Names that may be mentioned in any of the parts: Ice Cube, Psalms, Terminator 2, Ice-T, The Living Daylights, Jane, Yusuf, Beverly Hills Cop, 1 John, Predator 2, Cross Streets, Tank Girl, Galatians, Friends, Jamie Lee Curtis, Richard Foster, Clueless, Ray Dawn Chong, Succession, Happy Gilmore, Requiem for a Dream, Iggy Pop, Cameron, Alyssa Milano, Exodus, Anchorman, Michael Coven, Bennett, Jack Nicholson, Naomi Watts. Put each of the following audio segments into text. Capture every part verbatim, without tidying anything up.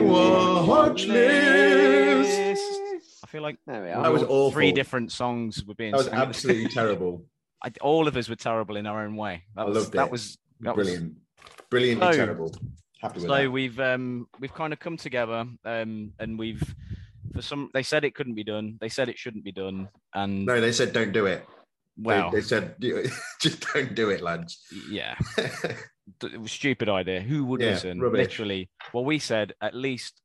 They were watchlist. I feel like there we are. That was awful. Three different songs were being. That was sang. Absolutely terrible. I, all of us were terrible in our own way. That I was, loved it. That was that brilliant, was... brilliantly so, terrible. Happy with so that. we've um, we've kind of come together, um, and we've for some. They said it couldn't be done. They said it shouldn't be done. And no, they said don't do it. Well, they, they said just don't do it, lads. Yeah. Stupid idea. Who would yeah, listen? Rubbish. Literally. Well, we said at least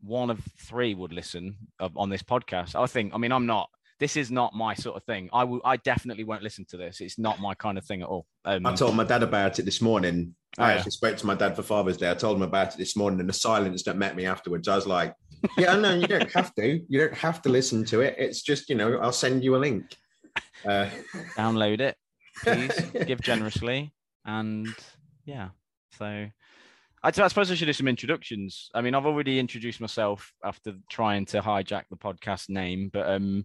one of three would listen on this podcast. I think. I mean, I'm not. This is not my sort of thing. I will. I definitely won't listen to this. It's not my kind of thing at all. Um, I told my dad about it this morning. Oh, I actually yeah. spoke to my dad for Father's Day. I told him about it this morning, and the silence that met me afterwards. I was like, "Yeah, no, you don't have to. You don't have to listen to it. It's just, you know, I'll send you a link. Uh, Download it, please. Give generously." And yeah, so I, I suppose I should do some introductions. I mean, I've already introduced myself after trying to hijack the podcast name, but um,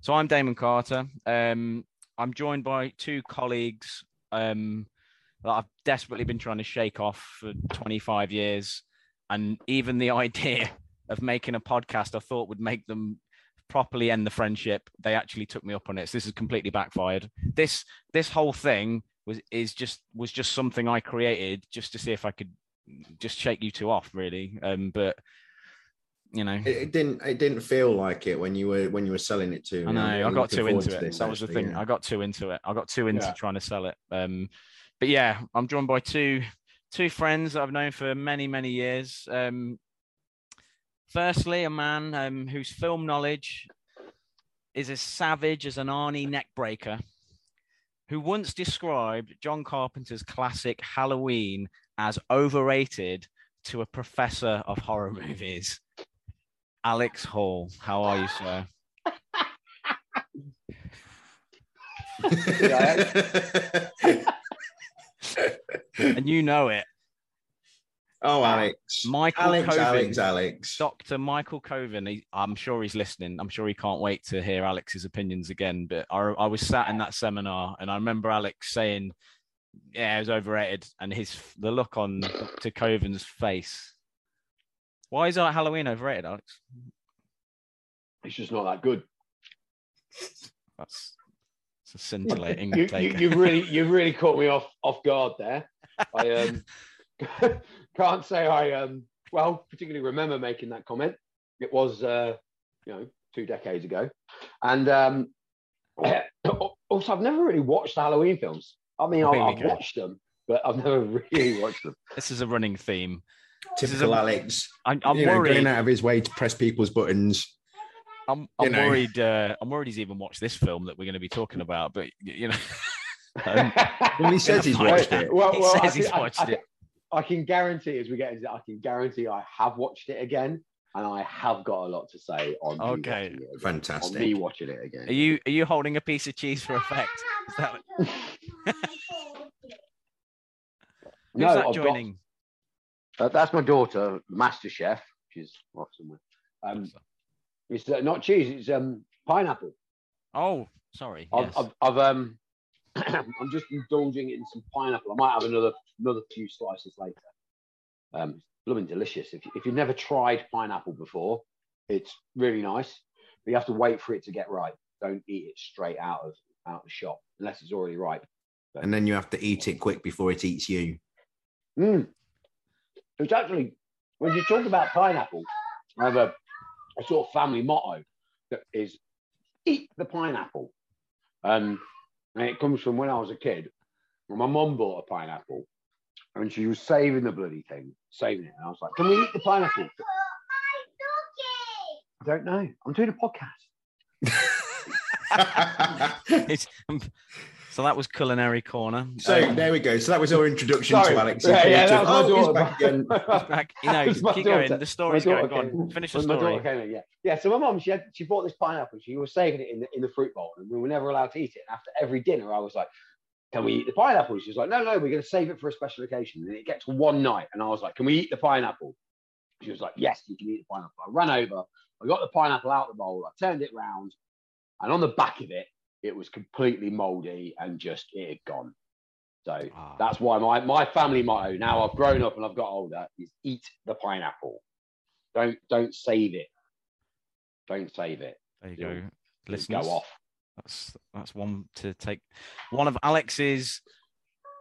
so I'm Damon Carter. Um, I'm joined by two colleagues um, that I've desperately been trying to shake off for twenty-five years, and even the idea of making a podcast I thought would make them properly end the friendship. They actually took me up on it. So this has completely backfired. This this whole thing. Was is just was just something I created just to see if I could just shake you two off, really. Um, but you know, it, it didn't it didn't feel like it when you were when you were selling it to me. I know I got too into it. This, that actually, was the thing. Yeah. I got too into it. I got too into yeah. trying to sell it. Um, but yeah, I'm joined by two two friends that I've known for many many years. Um, firstly, a man um, whose film knowledge is as savage as an Arnie neckbreaker, who once described John Carpenter's classic Halloween as overrated to a professor of horror movies. Alex Hall, how are you, sir? And you know it. Oh, Alex. Michael Alex, Coven, Alex, Alex. Doctor Michael Coven. He, I'm sure he's listening. I'm sure he can't wait to hear Alex's opinions again. But I, I was sat in that seminar and I remember Alex saying, yeah, it was overrated. And his the look on Doctor Coven's face. Why is our Halloween overrated, Alex? It's just not that good. That's, that's a scintillating you, take. You, you've, really, you've really caught me off, off guard there. I... Um, can't say I um well particularly remember making that comment. It was uh you know two decades ago, and um also I've never really watched Halloween films. I mean I I've watched them, but I've never really watched them. This is a running theme. Typical a, Alex. I'm, I'm worried know, going out of his way to press people's buttons. I'm, I'm worried. Uh, I'm worried he's even watched this film that we're going to be talking about. But you know, um, well he says he's watched it. Well, well, he says I, he's I, watched I, it. I, I can guarantee, as we get into it, I can guarantee I have watched it again, and I have got a lot to say on. Okay, me fantastic. On me watching it again. Are you are you holding a piece of cheese for effect? Is that... no, that I've joining. Got, uh, that's my daughter, Master Chef. She's off somewhere. Um, it's uh, not cheese. It's um pineapple. Oh, sorry. I've, yes. I've, I've um. I'm just indulging in some pineapple. I might have another another few slices later. Um, it's blooming delicious. If, if you've never tried pineapple before, it's really nice. But you have to wait for it to get ripe. Don't eat it straight out of out of the shop unless it's already ripe. So, and then you have to eat it quick before it eats you. Mm. It's actually, when you talk about pineapple, I have a, a sort of family motto that is eat the pineapple. Um, And it comes from when I was a kid. My mum bought a pineapple and she was saving the bloody thing, saving it. And I was like, can we eat the pineapple? I don't know. I'm doing a podcast. So that was Culinary Corner. So um, there we go. So that was our introduction sorry. to Alex. Yeah, yeah, that was oh, my he's daughter. Back again. Back. You know, keep daughter. going. The story's going. Go on. Finish the story. My daughter came in, yeah. yeah, so my mum, she had, she bought this pineapple. She was saving it in the, in the fruit bowl, and we were never allowed to eat it. And after every dinner, I was like, can we eat the pineapple? She was like, no, no, we're going to save it for a special occasion. And it gets one night. And I was like, can we eat the pineapple? She was like, yes, you can eat the pineapple. I ran over. I got the pineapple out of the bowl. I turned it round. And on the back of it, it was completely mouldy and just it had gone. So oh. that's why my, my family motto, now I've grown up and I've got older, is eat the pineapple. Don't don't save it. Don't save it. There you it'll, go. Listen, go off. That's that's one to take. One of Alex's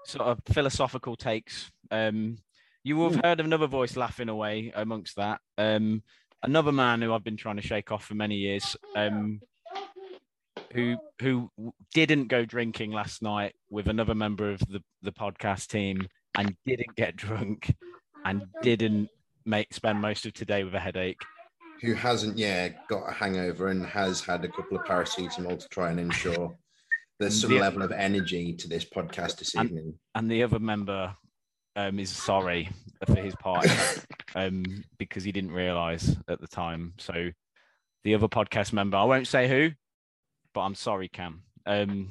sort of philosophical takes. Um, you will have heard another voice laughing away amongst that. Um, another man who I've been trying to shake off for many years. Um, who who didn't go drinking last night with another member of the, the podcast team and didn't get drunk and didn't make spend most of today with a headache. Who hasn't, yeah, got a hangover and has had a couple of paracetamol to try and ensure there's some the, level of energy to this podcast this and, evening. And the other member um, is sorry for his part um, because he didn't realise at the time. So the other podcast member, I won't say who, but I'm sorry, Cam. Um,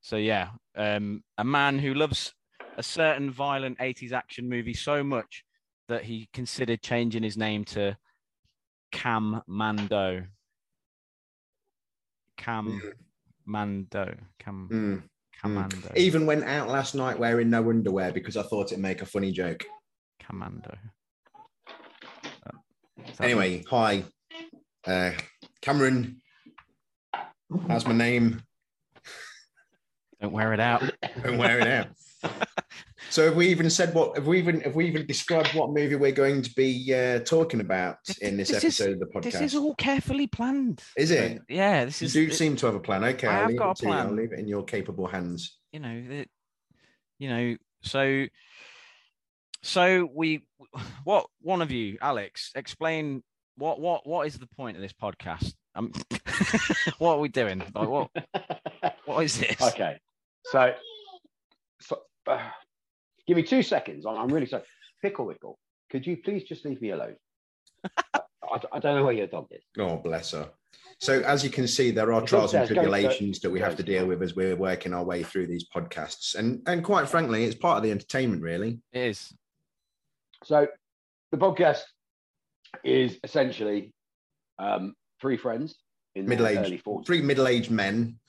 so, yeah, um, a man who loves a certain violent eighties action movie so much that he considered changing his name to Cammando. Cammando. Cammando. Cam- mm. mm. Even went out last night wearing no underwear because I thought it'd make a funny joke. Cammando. Anyway, it? hi. Uh, Cameron. That's my name. Don't wear it out. Don't wear it out. So have we even said what? Have we even have we even described what movie we're going to be uh, talking about in this, this episode is, of the podcast? This is all carefully planned. Is it? Yeah. This is. You do it, seem to have a plan. Okay, I I'll have leave got it a plan. To you. I'll leave it in your capable hands. You know, it, you know. So, so we. What one of you, Alex, explain what what what is the point of this podcast? Um, what are we doing? Like what? What is this? Okay. So. so uh, Give me two seconds. I'm really sorry. Pickle Wickle, could you please just leave me alone? I, I don't know where your dog is. Oh, bless her. So as you can see, there are trials and tribulations that we have to deal with as we're working our way through these podcasts. And and quite frankly, it's part of the entertainment, really. It is. So the podcast is essentially um, three friends in their early forties. Three middle-aged men.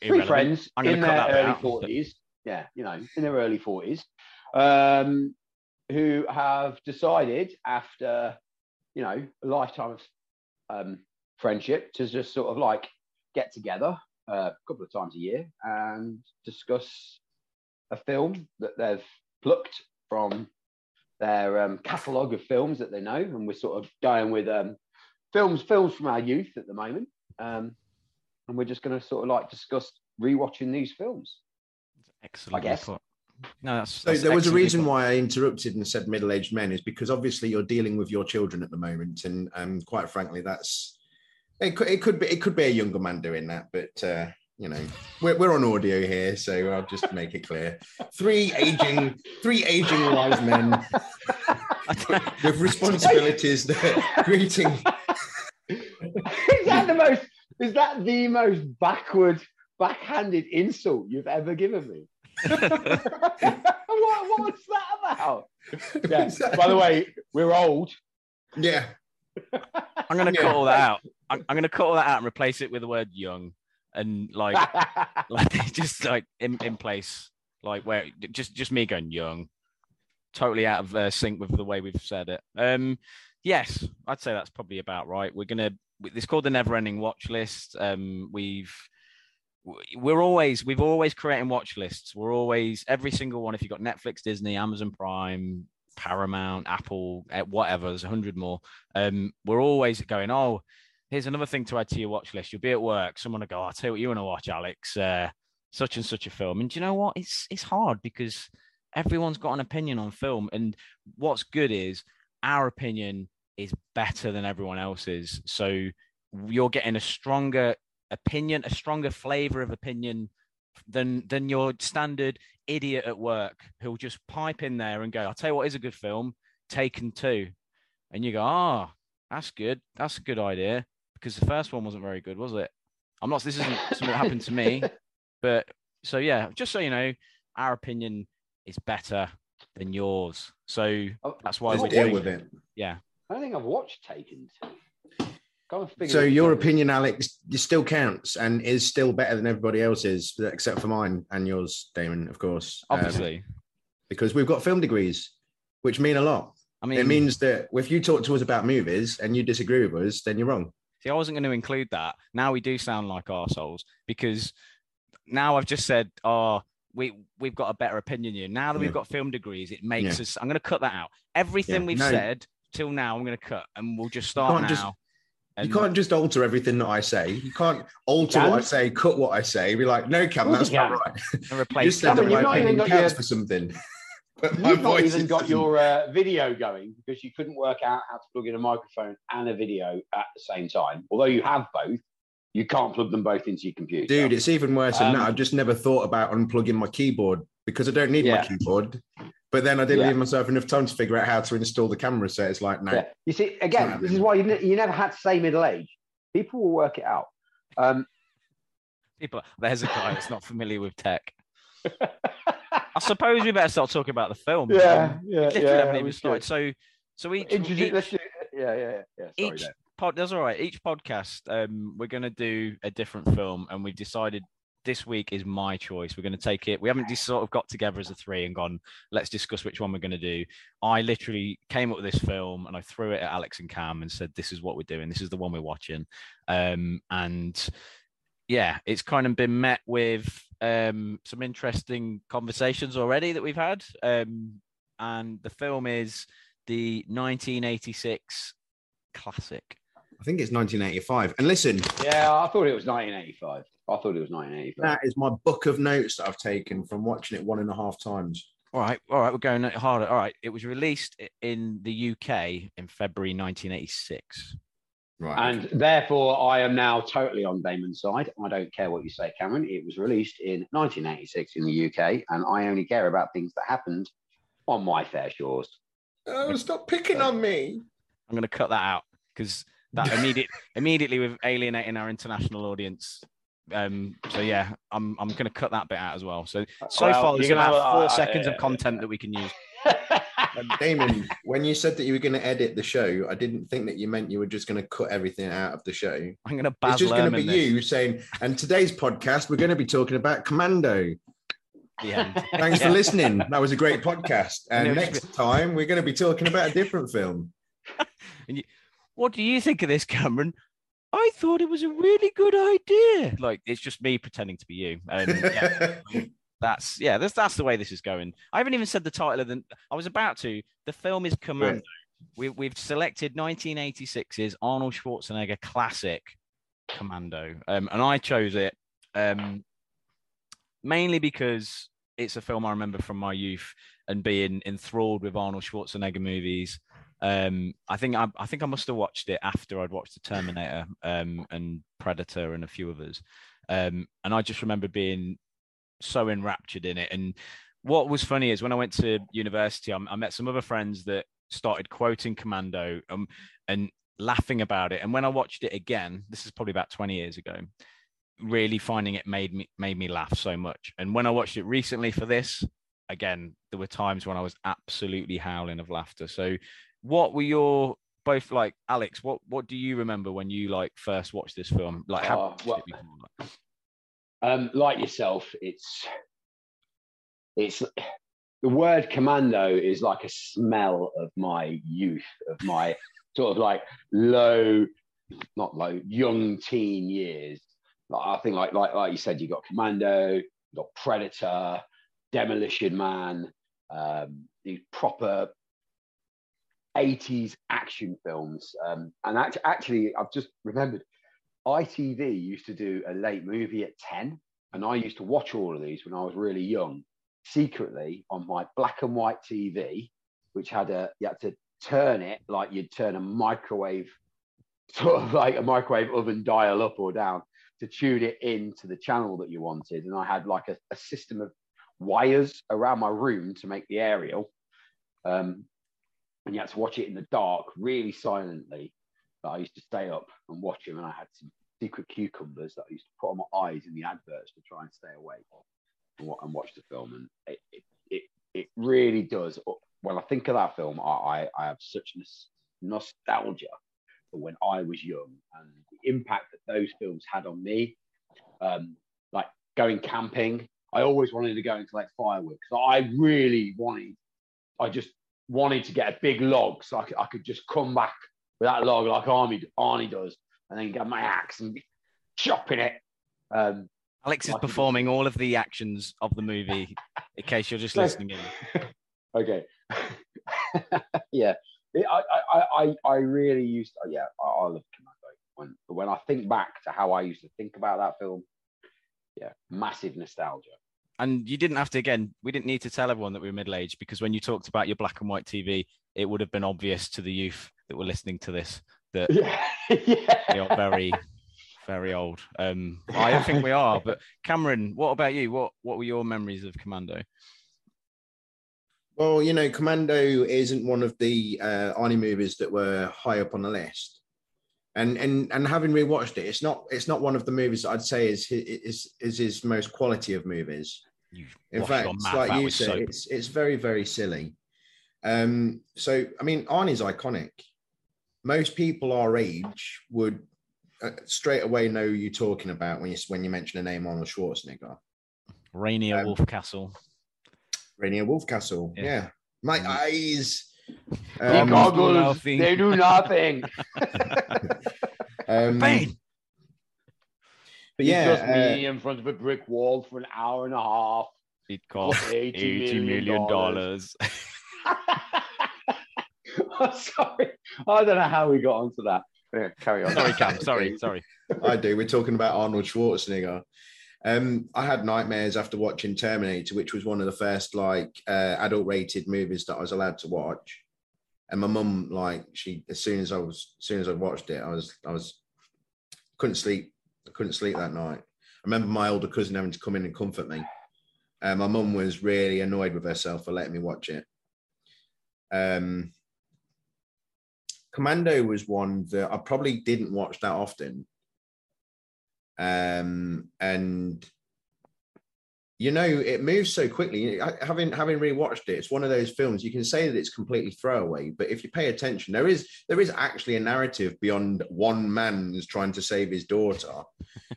Three friends in their early forties. Yeah, you know, in their early forties, um, who have decided after, you know, a lifetime of um, friendship to just sort of like get together uh, a couple of times a year and discuss a film that they've plucked from their um, catalogue of films that they know. And we're sort of going with um, films, films from our youth at the moment. Um, and we're just going to sort of like discuss rewatching these films. Excellent. I guess. No, that's, so that's there was a reason report. why I interrupted and said middle-aged men is because obviously you're dealing with your children at the moment, and um, quite frankly, that's it. Could, it could be it could be a younger man doing that, but uh, you know, we're we're on audio here, so I'll just make it clear: three aging, three aging wise men with responsibilities that greeting. Is that the most? Is that the most backward? Backhanded insult you've ever given me. what, what was that about? Yeah. Exactly. By the way, we're old. Yeah. I'm going to yeah. cut all that out. I'm, I'm going to cut all that out and replace it with the word young and like, like just like in, in place, like where just, just me going young, totally out of uh, sync with the way we've said it. Um, yes, I'd say that's probably about right. We're going to, it's called the Never Ending Watch List. Um, we've, We're always, we've always creating watch lists. We're always, every single one, if you've got Netflix, Disney, Amazon Prime, Paramount, Apple, whatever, there's a hundred more. Um, we're always going, oh, here's another thing to add to your watch list. You'll be at work. Someone will go, oh, I'll tell you what you want to watch, Alex, uh, such and such a film. And do you know what? It's, it's hard because everyone's got an opinion on film. And what's good is our opinion is better than everyone else's. So you're getting a stronger opinion, a stronger flavor of opinion than than your standard idiot at work who'll just pipe in there and go, I'll tell you what is a good film, Taken two. And you go, ah, oh, that's good. That's a good idea. Because the first one wasn't very good, was it? I'm not, this isn't something that happened to me. But so, yeah, just so you know, our opinion is better than yours. So that's why we're dealing with it. Yeah. I don't think I've watched Taken two. So your opinion, Alex, still counts and is still better than everybody else's, except for mine and yours, Damon, of course. Obviously. Um, because we've got film degrees, which mean a lot. I mean, it means that if you talk to us about movies and you disagree with us, then you're wrong. See, I wasn't going to include that. Now we do sound like arseholes, because now I've just said, oh, we, we've got a better opinion here. Now that yeah. we've got film degrees, it makes yeah. us... I'm going to cut that out. Everything yeah. we've no. said till now, I'm going to cut, and we'll just start now. Just... And you can't just alter everything that I say. You can't alter you can. what I say, cut what I say. Be like, no, Cam, that's not right. And replace you just said that my opinion counts your... for something. But you've my not even got doesn't. your uh, video going, because you couldn't work out how to plug in a microphone and a video at the same time. Although you have both, you can't plug them both into your computer. Dude, it's even worse um, than that. I've just never thought about unplugging my keyboard, because I don't need yeah. my keyboard. But then I didn't yeah. leave myself enough time to figure out how to install the camera. So it's like, no. Yeah. You see, again, this is why you, ne- you never had to say middle age. People will work it out. Um, People, there's a guy that's not familiar with tech. I suppose we better start talking about the film. Yeah, yeah, yeah. yeah started. So, so each, each let's do, yeah, yeah, yeah. Sorry, each pod, that's all right. Each podcast, um, we're going to do a different film, and we've decided this week is my choice. We're going to take it. We haven't just sort of got together as a three and gone, let's discuss which one we're going to do. I literally came up with this film and I threw it at Alex and Cam and said, this is what we're doing. This is the one we're watching. Um, and yeah, it's kind of been met with um, some interesting conversations already that we've had. Um, and the film is the nineteen eighty-six classic. I think it's nineteen eighty-five. And listen. Yeah, I thought it was nineteen eighty-five. I thought it was nineteen eighty-five. That is my book of notes that I've taken from watching it one and a half times. All right. All right. We're going harder. All right. It was released in the U K in February nineteen eighty-six. Right. And therefore, I am now totally on Damon's side. I don't care what you say, Cameron. It was released in nineteen eighty-six in the U K, and I only care about things that happened on my fair shores. Oh, stop picking on me. I'm going to cut that out, because that immediate, immediately with alienating our international audience. Um, so yeah, I'm I'm going to cut that bit out as well. So so well, far, there's about four uh, seconds uh, of content uh, that we can use. um, Damon, when you said that you were going to edit the show, I didn't think that you meant you were just going to cut everything out of the show. I'm going to Baz It's just going to be this. you saying, and today's podcast, we're going to be talking about Commando. Yeah. Thanks yeah. for listening. That was a great podcast. And next just... time, we're going to be talking about a different film. And you, what do you think of this, Cameron? I thought it was a really good idea. Like, it's just me pretending to be you. Um, yeah, that's yeah, that's that's the way this is going. I haven't even said the title of the. I was about to. The film is Commando. We, we've selected nineteen eighty-six's Arnold Schwarzenegger classic, Commando, um, and I chose it um, mainly because it's a film I remember from my youth and being enthralled with Arnold Schwarzenegger movies. Um, I think I, I think I must have watched it after I'd watched the Terminator um, and Predator and a few others, um, and I just remember being so enraptured in it. And what was funny is when I went to university, I, I met some other friends that started quoting Commando um, and laughing about it. And when I watched it again, this is probably about twenty years ago, really finding it made me made me laugh so much. And when I watched it recently for this, again, there were times when I was absolutely howling of laughter. So. What were your both like, Alex? What what do you remember when you like first watched this film? Like, how? Oh, well, you um, like yourself, it's it's the word Commando is like a smell of my youth, of my sort of like low, not low, young teen years. Like, I think like like like you said, you got Commando, you got Predator, Demolition Man, um, these proper eighties action films, um, and act- actually, I've just remembered, I T V used to do a late movie at ten, and I used to watch all of these when I was really young, secretly on my black and white T V, which had a, you had to turn it like you'd turn a microwave, sort of like a microwave oven dial up or down, to tune it into the channel that you wanted, and I had like a, a system of wires around my room to make the aerial, um, and you had to watch it in the dark, really silently. But I used to stay up and watch him, and I had some secret cucumbers that I used to put on my eyes in the adverts to try and stay awake and watch the film. And it it, it, it really does. When I think of that film, I, I, I have such nostalgia for when I was young and the impact that those films had on me. Um, like going camping, I always wanted to go and collect fireworks. I really wanted, I just, wanted to get a big log so I could, I could just come back with that log like Arnie, Arnie does, and then get my axe and be chopping it. Um, Alex is like performing all of the actions of the movie in case you're just listening in. Okay. Yeah. I, I, I, I really used to, yeah, I, I love Commando. But when I think back to how I used to think about that film, yeah, massive nostalgia. And you didn't have to, again, we didn't need to tell everyone that we were middle-aged, because when you talked about your black and white T V, it would have been obvious to the youth that were listening to this that yeah. Yeah. They are very, very old. Um, I don't think we are, but Cameron, what about you? What What were your memories of Commando? Well, you know, Commando isn't one of the uh, Arnie movies that were high up on the list. And and and having rewatched it, it's not it's not one of the movies that I'd say is his, is is his most quality of movies. You've in fact, it's like you said, so... it's it's very very silly. Um, so I mean, Arnie's iconic. Most people our age would uh, straight away know who you're talking about when you when you mention the name Arnold Schwarzenegger. Rainier um, Wolfcastle. Rainier Wolfcastle. Yeah, yeah. My mm. eyes. Um, goggles, they do nothing. um, Pain. But yeah, it's just uh, me in front of a brick wall for an hour and a half. It cost eighty million dollars. Oh, sorry, I don't know how we got onto that. Yeah, carry on. Sorry, Cam. Sorry, sorry. I do. We're talking about Arnold Schwarzenegger. Um, I had nightmares after watching Terminator, which was one of the first like uh, adult-rated movies that I was allowed to watch. And my mum, like, she as soon as I was, as soon as I watched it, I was, I was, couldn't sleep. I couldn't sleep that night. I remember my older cousin having to come in and comfort me. Uh, my mum was really annoyed with herself for letting me watch it. Um, Commando was one that I probably didn't watch that often. Um, and you know, it moves so quickly. I, having having rewatched it, it's one of those films you can say that it's completely throwaway, but if you pay attention, there is there is actually a narrative beyond one man who's trying to save his daughter.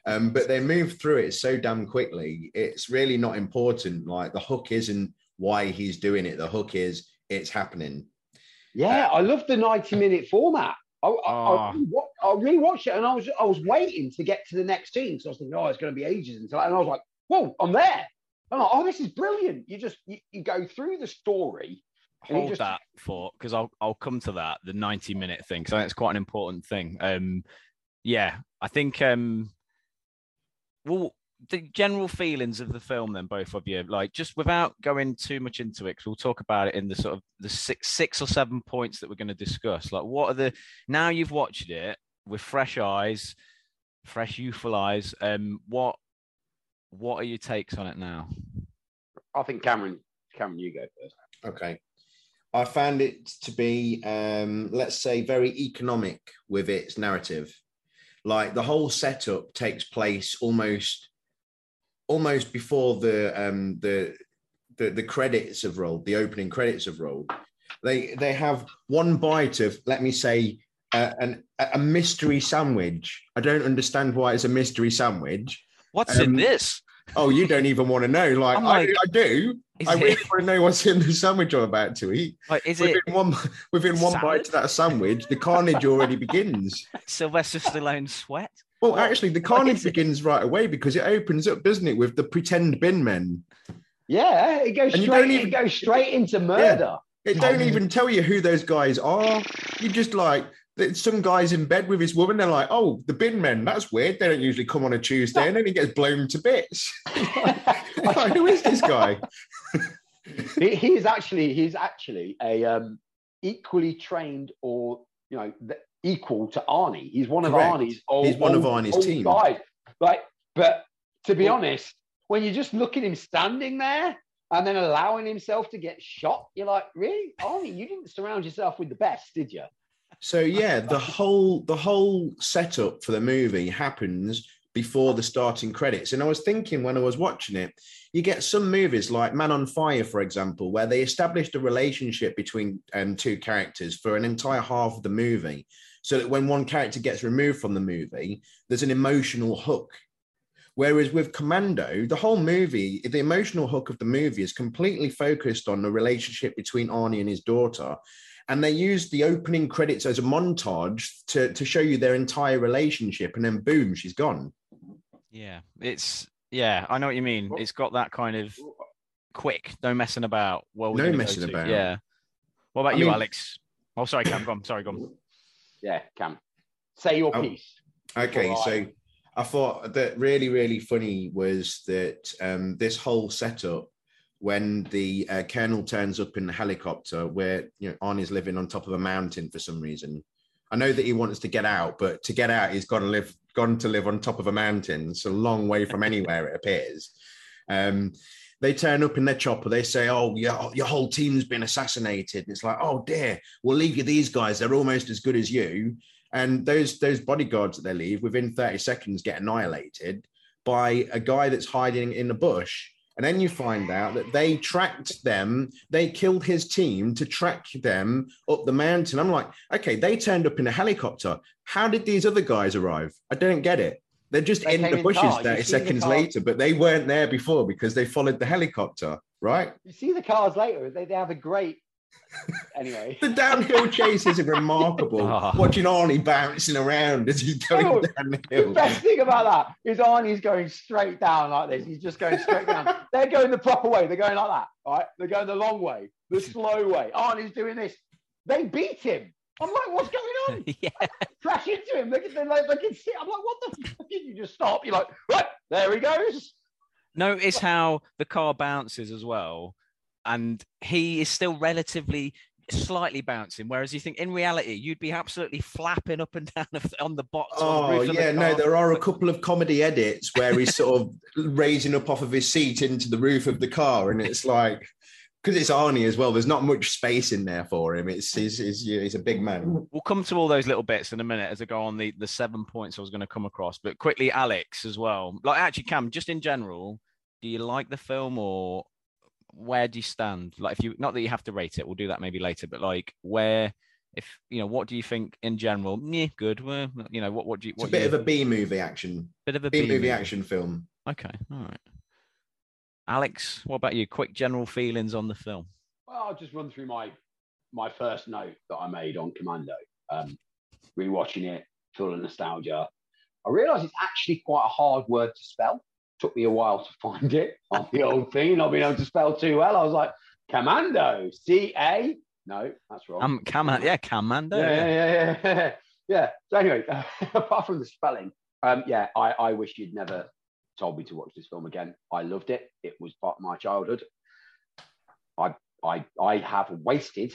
Um, but they move through it so damn quickly. It's really not important. Like the hook isn't why he's doing it. The hook is it's happening. Yeah, uh, I love the ninety minute format. I, I, I rewatched it and I was I was waiting to get to the next scene because I was thinking, oh, it's going to be ages until, and I was like, whoa, I'm there. I'm like, oh, this is brilliant. You just you, you go through the story. And hold just... that thought, because I'll I'll come to that, the ninety minute thing, because I think it's quite an important thing. Um, yeah, I think um, well, the general feelings of the film, then, both of you, like, just without going too much into it, because we'll talk about it in the sort of the six, six or seven points that we're going to discuss. Like, what are the, now you've watched it with fresh eyes, fresh youthful eyes. Um, what, what are your takes on it now? I think Cameron, Cameron, you go first. Okay, I found it to be, um, let's say, very economic with its narrative. Like the whole setup takes place almost. Almost before the, um, the the the credits have rolled, the opening credits have rolled, they they have one bite of, let me say, uh, an, a mystery sandwich. I don't understand why it's a mystery sandwich. What's um, in this? Oh, you don't even want to know. Like, like I, I do. I really it... want to know what's in the sandwich I'm about to eat. Like, is within it one within one salad? Bite to that sandwich, the carnage already begins. Sylvester Stallone sweat. Well, actually, the carnage begins right away because it opens up, doesn't it, with the pretend bin men? Yeah, it goes and straight. Even, it goes straight into murder. Yeah, it don't even tell you who those guys are. You just like some guy's in bed with his woman. They're like, "Oh, the bin men. That's weird. They don't usually come on a Tuesday," and then he gets blown to bits. Like, who is this guy? he, he's actually he's actually a um, equally trained, or you know. Th- equal to Arnie. He's one of Correct. Arnie's old He's one old, of Arnie's team. Guys. Like, but to be well, honest, when you just look at him standing there and then allowing himself to get shot, you're like, really? Arnie, you didn't surround yourself with the best, did you? So yeah, the whole the whole setup for the movie happens before the starting credits. And I was thinking when I was watching it, you get some movies like Man on Fire, for example, where they established a relationship between um, two characters for an entire half of the movie. So that when one character gets removed from the movie, there's an emotional hook. Whereas with Commando, the whole movie, the emotional hook of the movie is completely focused on the relationship between Arnie and his daughter. And they used the opening credits as a montage to, to show you their entire relationship. And then boom, she's gone. Yeah, it's, yeah, I know what you mean. It's got that kind of quick, no messing about. Well, no messing about. Yeah. What about I you, mean, Alex? Oh, sorry, Cam, go on. Sorry, go on. Yeah, Cam. Say your oh, piece. Okay, so... I... I thought that really, really funny was that um, this whole setup when the uh, colonel turns up in the helicopter where, you know, Arnie's living on top of a mountain for some reason. I know that he wants to get out, but to get out, he's gone to live, gone to live on top of a mountain. It's a long way from anywhere, it appears. Um, they turn up in their chopper. They say, oh, your, your whole team's been assassinated. And it's like, oh, dear, we'll leave you these guys. They're almost as good as you. And those those bodyguards that they leave within thirty seconds get annihilated by a guy that's hiding in the bush. And then you find out that they tracked them. They killed his team to track them up the mountain. I'm like, okay, they turned up in a helicopter. How did these other guys arrive? I don't get it. They're just they in the bushes in thirty seconds later, but they weren't there before because they followed the helicopter, right? You see the cars later. They, they have a great... Anyway, the downhill chases are remarkable. Oh. Watching Arnie bouncing around as he's going oh, down the hill. The best thing about that is Arnie's going straight down like this. He's just going straight down. They're going the proper way. They're going like that, right? They're going the long way, the slow way. Arnie's doing this. They beat him. I'm like, what's going on? Yeah. Crash into him. They can, like, they can see. I'm like, what the fuck? You just stop. You're like, right, there he goes. Notice how the car bounces as well. And he is still relatively slightly bouncing, whereas you think in reality you'd be absolutely flapping up and down on the box. Oh, the yeah, the no, there are a couple of comedy edits where he's sort of raising up off of his seat into the roof of the car, and it's like, because it's Arnie as well, there's not much space in there for him. It's he's, he's, he's a big man. We'll come to all those little bits in a minute as I go on the, the seven points I was going to come across, but quickly, Alex, as well. Like, actually, Cam, just in general, do you like the film or... where do you stand? Like, if you, not that you have to rate it, we'll do that maybe later, but like, where, if you know, what do you think in general? Meh, good. Well, you know, what what do you, what it's a bit you... of a B movie action, bit of a B, B movie, movie action film. Okay, all right. Alex, what about you? Quick general feelings on the film. Well, I'll just run through my my first note that I made on Commando. Um, rewatching it, full of nostalgia. I realised it's actually quite a hard word to spell. Took me a while to find it on the old thing, not being able to spell too well. I was like, Commando, C A. No, that's wrong. Um, Commando, yeah, Commando. Yeah, yeah, yeah, yeah. yeah. yeah. So anyway, uh, apart from the spelling, um, yeah, I, I wish you'd never told me to watch this film again. I loved it. It was part of my childhood. I, I, I have wasted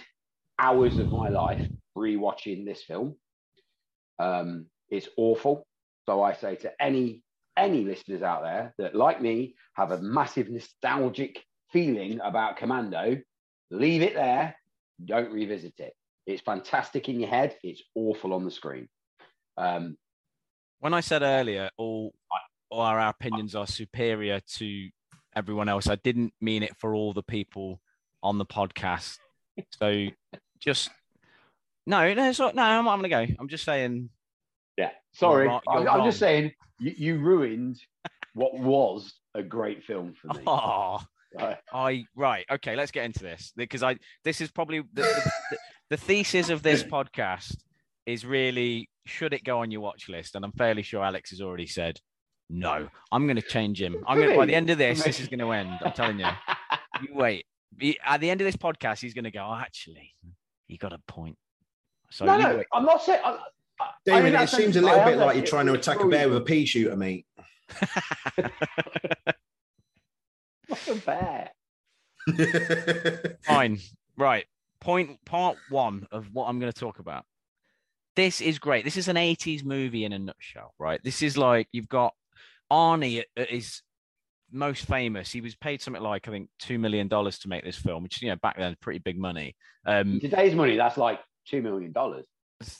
hours of my life rewatching this film. Um, it's awful. So I say to any any listeners out there that, like me, have a massive nostalgic feeling about Commando, leave it there. Don't revisit it. It's fantastic in your head. It's awful on the screen. Um, when I said earlier, all, all our opinions are superior to everyone else, I didn't mean it for all the people on the podcast. So just, no, no, it's not, no, I'm, I'm going to go. I'm just saying... Yeah, sorry. Not, I'm, I'm just saying you, you ruined what was a great film for me. Oh, right. I right. Okay, let's get into this because I this is probably the, the, the thesis of this podcast is really, should it go on your watch list? And I'm fairly sure Alex has already said no. I'm going to change him. I'm really? going by the end of this. This is going to end. I'm telling you. You wait. At the end of this podcast, he's going to go, oh, actually, you got a point. So no, no, wait. I'm not saying. I'm, Damon, I mean, it seems a little bit like you're trying to attack a bear with a pea shooter, mate. What's a bear? Fine. Right. Point part one of what I'm going to talk about. This is great. This is an eighties movie in a nutshell, right? This is like, you've got Arnie at his most famous. He was paid something like, I think, two million dollars to make this film, which, you know, back then, pretty big money. Um, in today's money, that's like two million dollars.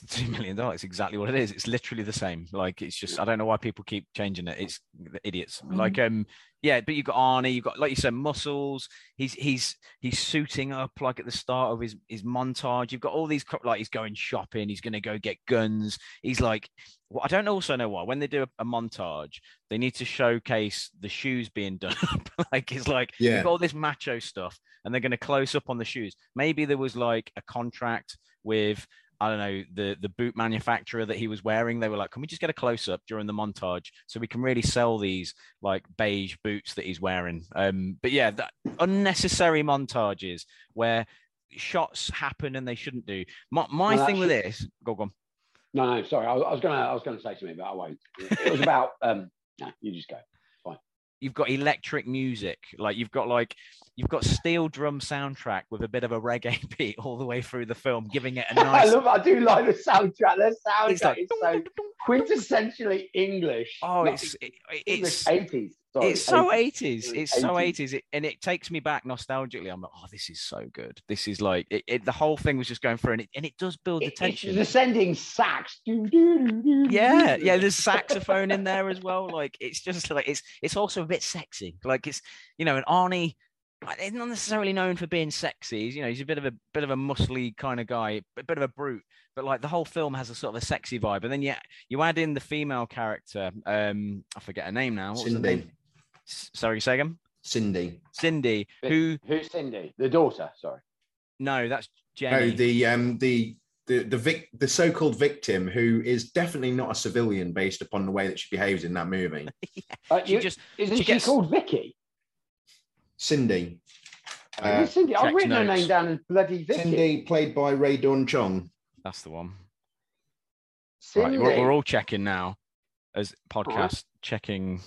two million dollars. It's exactly what it is. It's literally the same. Like, it's just, I don't know why people keep changing it. It's idiots. Mm-hmm. Like, um, yeah, but you've got Arnie, you've got, like you said, Muscles. He's, he's, he's suiting up, like, at the start of his, his montage. You've got all these, like, he's going shopping. He's going to go get guns. He's like, well, I don't also know why. When they do a, a montage, they need to showcase the shoes being done up. Like, it's like, yeah. You've got all this macho stuff and they're going to close up on the shoes. Maybe there was, like, a contract with, I don't know, the, the boot manufacturer that he was wearing. They were like, can we just get a close-up during the montage so we can really sell these, like, beige boots that he's wearing? Um, but, yeah, that unnecessary montages where shots happen and they shouldn't do. My, my well, thing with this... Go, go on. No, no, sorry. I was going to I was going to say something, but I won't. It was about... um, no, you just go. Fine. You've got electric music. Like, you've got, like... You've got steel drum soundtrack with a bit of a reggae beat all the way through the film, giving it a nice... I love it. I do like the soundtrack. The soundtrack like, is so quintessentially English. Oh, no, it's... It, it's English eighties. Sorry, it's so eighties. It's so eighties. It, and it takes me back nostalgically. I'm like, oh, this is so good. This is like... It, it, the whole thing was just going through, and it, and it does build the it, tension. The sending sax. Yeah, yeah, there's saxophone in there as well. Like, it's just like... It's, it's also a bit sexy. Like, it's... You know, and Arnie... He's not necessarily known for being sexy. He's, you know, he's a bit of a bit of a muscly kind of guy, a bit of a brute. But like the whole film has a sort of a sexy vibe. And then yeah, you add in the female character. Um, I forget her name now. What Cindy. Was her name? Sorry, say again. Cindy. Cindy. Who? Who's Cindy? The daughter. Sorry. No, that's Jenny. No, the um the the the vic the so-called victim, who is definitely not a civilian based upon the way that she behaves in that movie. Yeah. uh, she you, just isn't she, she gets... called Vicky? Cindy. Uh, Cindy. I've written notes. Her name down as bloody Vicky. Cindy, played by Ray Dawn Chong. That's the one. Cindy. Right, we're, we're all checking now as podcast right. checking,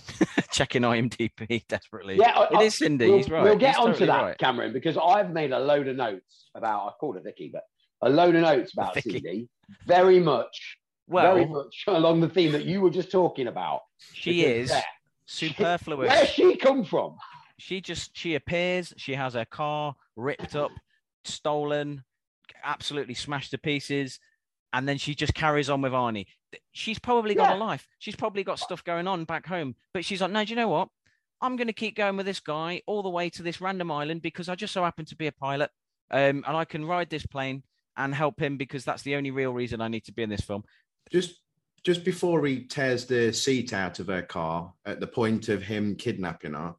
checking IMDb desperately. Yeah, it I, is Cindy. We'll, He's right. We'll get He's onto totally that, right. Cameron, because I've made a load of notes about. I called her Vicky, but a load of notes about Vicky. Cindy. Very much, well, very much along the theme that you were just talking about. She is yeah, superfluous. She, where's she come from? She just, she appears, she has her car ripped up, stolen, absolutely smashed to pieces, and then she just carries on with Arnie. She's probably got yeah. a life. She's probably got stuff going on back home, but she's like, no, do you know what? I'm going to keep going with this guy all the way to this random island because I just so happen to be a pilot, um, and I can ride this plane and help him because that's the only real reason I need to be in this film. Just... Just before he tears the seat out of her car at the point of him kidnapping her,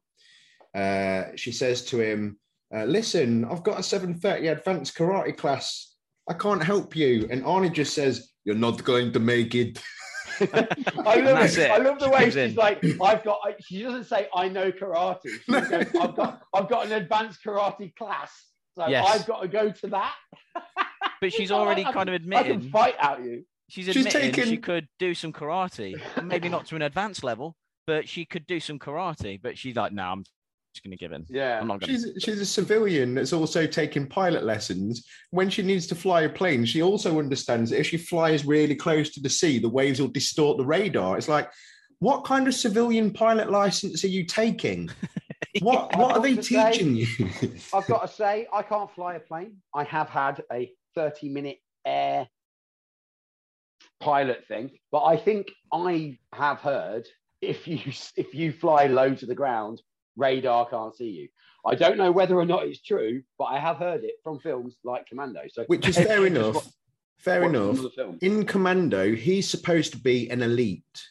Uh, she says to him, uh, listen, I've got a seven thirty advanced karate class. I can't help you. And Arnie just says, you're not going to make it. I love it. it. I love the she way she's in. Like, I've got, I, she doesn't say, I know karate. She goes, I've got, I've got an advanced karate class. So yes. I've got to go to that. But she's already I, kind of admitting. I can fight at you. She's admitting she's taken... she could do some karate. Maybe not to an advanced level, but she could do some karate. But she's like, no, nah, I'm just going to give in. Yeah, I'm not gonna... she's, she's a civilian that's also taking pilot lessons. When she needs to fly a plane, she also understands that if she flies really close to the sea, the waves will distort the radar. It's like, what kind of civilian pilot license are you taking? What yeah. What I've are they teaching say, you? I've got to say, I can't fly a plane. I have had a thirty-minute air pilot thing, but I think I have heard if you if you fly low to the ground, radar can't see you. I don't know whether or not it's true, but I have heard it from films like Commando. So, which is fair enough. What, fair what enough. In Commando, he's supposed to be an elite.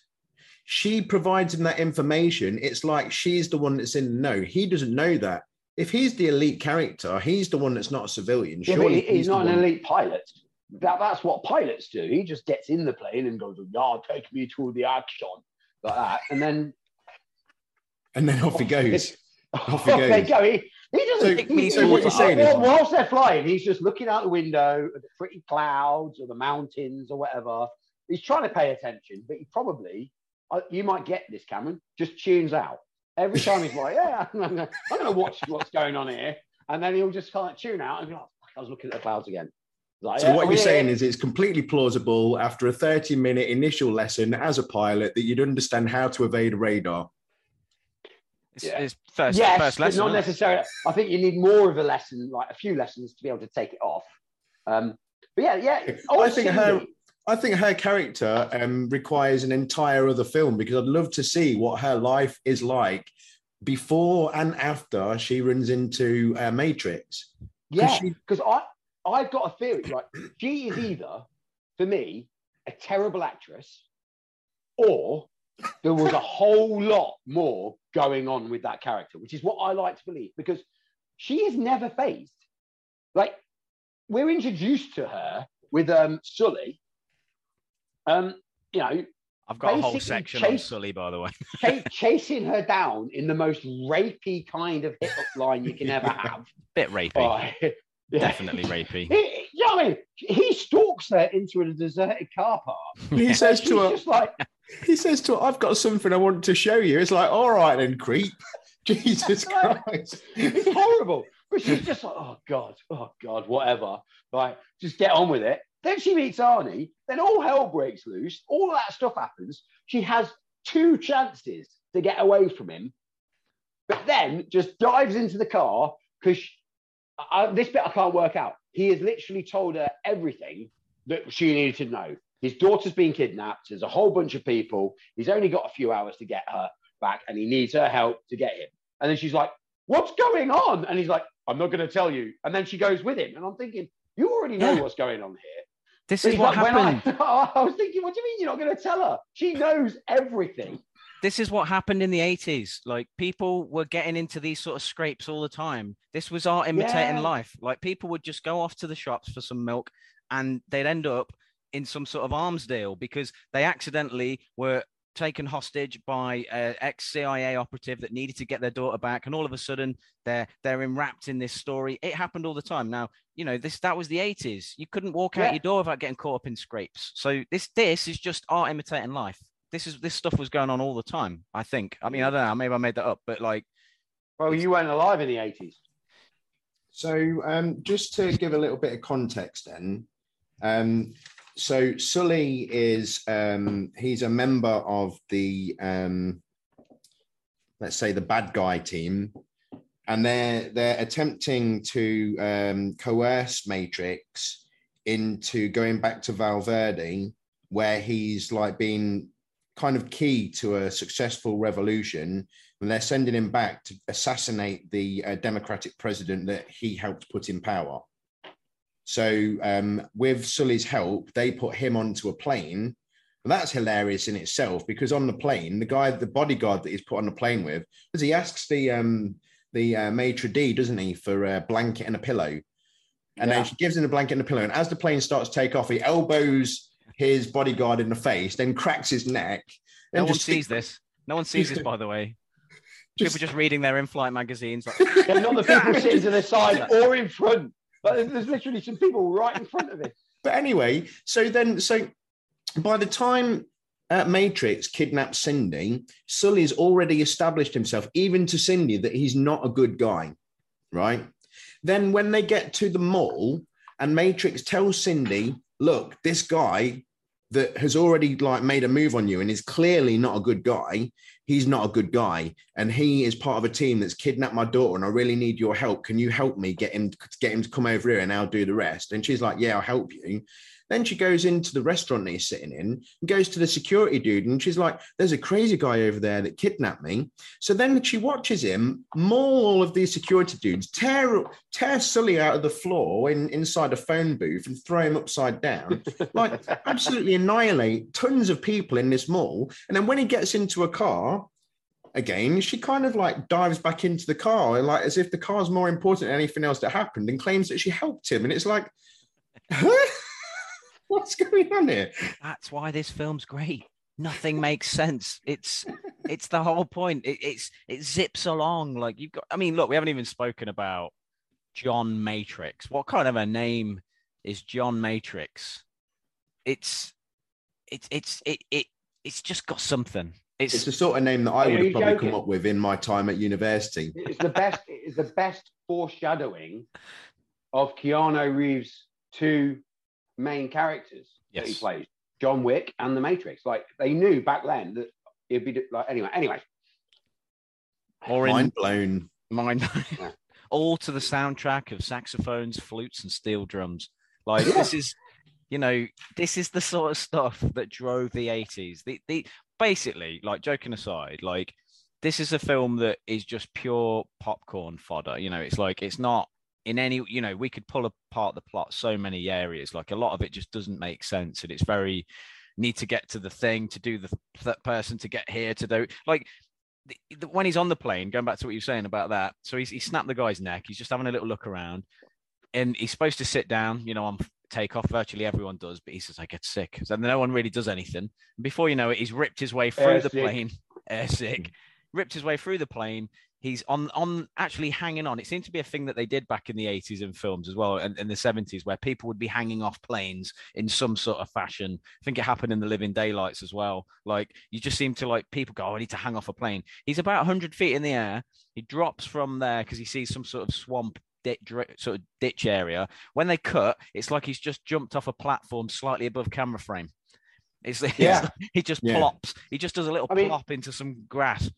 She provides him that information. It's like she's the one that's in the know. He doesn't know that. If he's the elite character, he's the one that's not a civilian. Yeah, surely he's, he's not an elite pilot. That, that's what pilots do. He just gets in the plane and goes, yeah, take me to the action. Like that. And then... And then off he goes. Off he goes. Go. He, he doesn't pick so, me. So what you're saying is, whilst they're flying, he's just looking out the window at the pretty clouds or the mountains or whatever. He's trying to pay attention, but he probably, you might get this, Cameron, just tunes out. Every time he's like, yeah, I'm going to watch what's going on here. And then he'll just kind of tune out and be like, oh, fuck, I was looking at the clouds again. Like, so yeah, what you're yeah, saying yeah. is it's completely plausible after a thirty-minute initial lesson as a pilot that you'd understand how to evade radar. Yeah. His first, yes, first lesson, not necessarily. I think you need more of a lesson, like a few lessons, to be able to take it off. Um, but yeah, yeah. I think her, I think her character um, requires an entire other film, because I'd love to see what her life is like before and after she runs into uh, Matrix. Yeah, because I, I've got a theory, right? She is either, for me, a terrible actress, or there was a whole lot more going on with that character, which is what I like to believe, because she is never phased. Like, we're introduced to her with um, Sully. Um, you know, I've got a whole section chase, on Sully, by the way. ch- chasing her down in the most rapey kind of hit-up line you can ever have. Bit rapey. Oh, yeah. Definitely rapey. He, you know what I mean? He stalks her into a deserted car park. He says to her, like, he says to her, I've got something I want to show you. It's like, all right then, creep. Jesus Christ. It's horrible. But she's just like, oh God, oh God, whatever. Like, just get on with it. Then she meets Arnie, then all hell breaks loose, all that stuff happens. She has two chances to get away from him, but then just dives into the car, because this bit I can't work out. He has literally told her everything that she needed to know. His daughter's been kidnapped, there's a whole bunch of people, he's only got a few hours to get her back, and he needs her help to get him. And then she's like, what's going on? And he's like, I'm not going to tell you. And then she goes with him, and I'm thinking, you already know what's going on here. This is what happened. I, I was thinking, what do you mean you're not going to tell her? She knows everything. This is what happened in the eighties. Like, people were getting into these sort of scrapes all the time. This was art imitating yeah. life. Like, people would just go off to the shops for some milk, and they'd end up in some sort of arms deal because they accidentally were taken hostage by an ex-C I A operative that needed to get their daughter back, and all of a sudden they're they're enwrapped in this story. It happened all the time. Now, you know, this that was the eighties. You couldn't walk out yeah. your door without getting caught up in scrapes. So this this is just art imitating life. This is this stuff was going on all the time, I think. I mean, I don't know, maybe I made that up, but like, well, you weren't alive in the eighties. So um, just to give a little bit of context then, um, so Sully is, um, he's a member of the, um, let's say the bad guy team, and they're, they're attempting to um, coerce Matrix into going back to Valverde, where he's like been kind of key to a successful revolution, and they're sending him back to assassinate the uh, democratic president that he helped put in power. So um, with Sully's help, they put him onto a plane. And that's hilarious in itself, because on the plane, the guy, the bodyguard that he's put on the plane with, because he asks the um, the uh, maitre d', doesn't he, for a blanket and a pillow. And yeah. then she gives him a blanket and a pillow. And as the plane starts to take off, he elbows his bodyguard in the face, then cracks his neck. No one sees th- this. No one sees this, by the way. Just, people just reading their in-flight magazines. Like, yeah, not the people sitting to the side or in front. But there's literally some people right in front of it. But anyway, so then, so by the time uh, Matrix kidnaps Cindy, Sully's already established himself, even to Cindy, that he's not a good guy, right? Then when they get to the mall and Matrix tells Cindy, look, this guy that has already like made a move on you and is clearly not a good guy, he's not a good guy, and he is part of a team that's kidnapped my daughter, and I really need your help. Can you help me get him, get him to come over here, and I'll do the rest? And she's like, yeah, I'll help you. Then she goes into the restaurant that he's sitting in and goes to the security dude, and she's like, there's a crazy guy over there that kidnapped me. So then she watches him maul all of these security dudes, tear, tear Sully out of the floor in, inside a phone booth and throw him upside down, like absolutely annihilate tons of people in this mall. And then when he gets into a car, again, she kind of like dives back into the car, like as if the car's more important than anything else that happened, and claims that she helped him. And it's like, huh? What's going on here? That's why this film's great. Nothing makes sense. It's it's the whole point. It, it's it zips along. Like, you've got, I mean, look, we haven't even spoken about John Matrix. What kind of a name is John Matrix? It's it's it's it it it's just got something. It's, it's the sort of name that I would have probably joking? come up with in my time at university. It's the best. It's the best foreshadowing of Keanu Reeves' two main characters yes. that he plays, John Wick and The Matrix. Like, they knew back then that it'd be like, anyway, anyway. Or in, mind blown. Mind blown. Yeah. All to the soundtrack of saxophones, flutes, and steel drums. Like, yeah. this is you know, this is the sort of stuff that drove the eighties. The, the basically, like, joking aside, like, this is a film that is just pure popcorn fodder. You know, it's like, it's not in any, you know, we could pull apart the plot so many areas. Like, a lot of it just doesn't make sense. And it's very, need to get to the thing, to do the that person, to get here, to do, like, the, the, when he's on the plane, going back to what you were saying about that. So he's, he snapped the guy's neck. He's just having a little look around. And he's supposed to sit down, you know, on takeoff. Virtually everyone does, but he says, I get sick. So no one really does anything. And before you know it, he's ripped his way through air the sick. plane. Air sick. Ripped his way through the plane. He's on, on actually hanging on. It seemed to be a thing that they did back in the eighties in films as well, and in the seventies, where people would be hanging off planes in some sort of fashion. I think it happened in The Living Daylights as well. Like, you just seem to, like, people go, oh, I need to hang off a plane. He's about one hundred feet in the air. He drops from there because he sees some sort of swamp sort of ditch area. When they cut, it's like he's just jumped off a platform slightly above camera frame. It's, yeah. it's he just yeah. plops. He just does a little I plop mean, into some grass.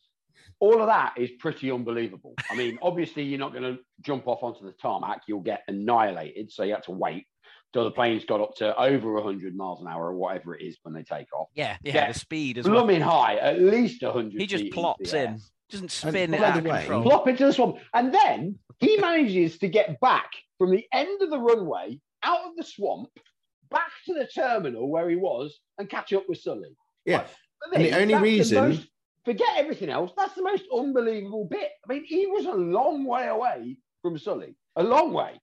All of that is pretty unbelievable. I mean, obviously you're not going to jump off onto the tarmac. You'll get annihilated. So you have to wait till the plane's got up to over one hundred miles an hour or whatever it is when they take off. Yeah, yeah, yeah. The speed as well. Blooming high, at least one hundred. He just plops in. Doesn't spin it out of control. Plop into the swamp. And then he manages to get back from the end of the runway, out of the swamp, back to the terminal where he was, and catch up with Sully. Yeah. Like, for me, and the only reason... The most, forget everything else. That's the most unbelievable bit. I mean, he was a long way away from Sully. A long way.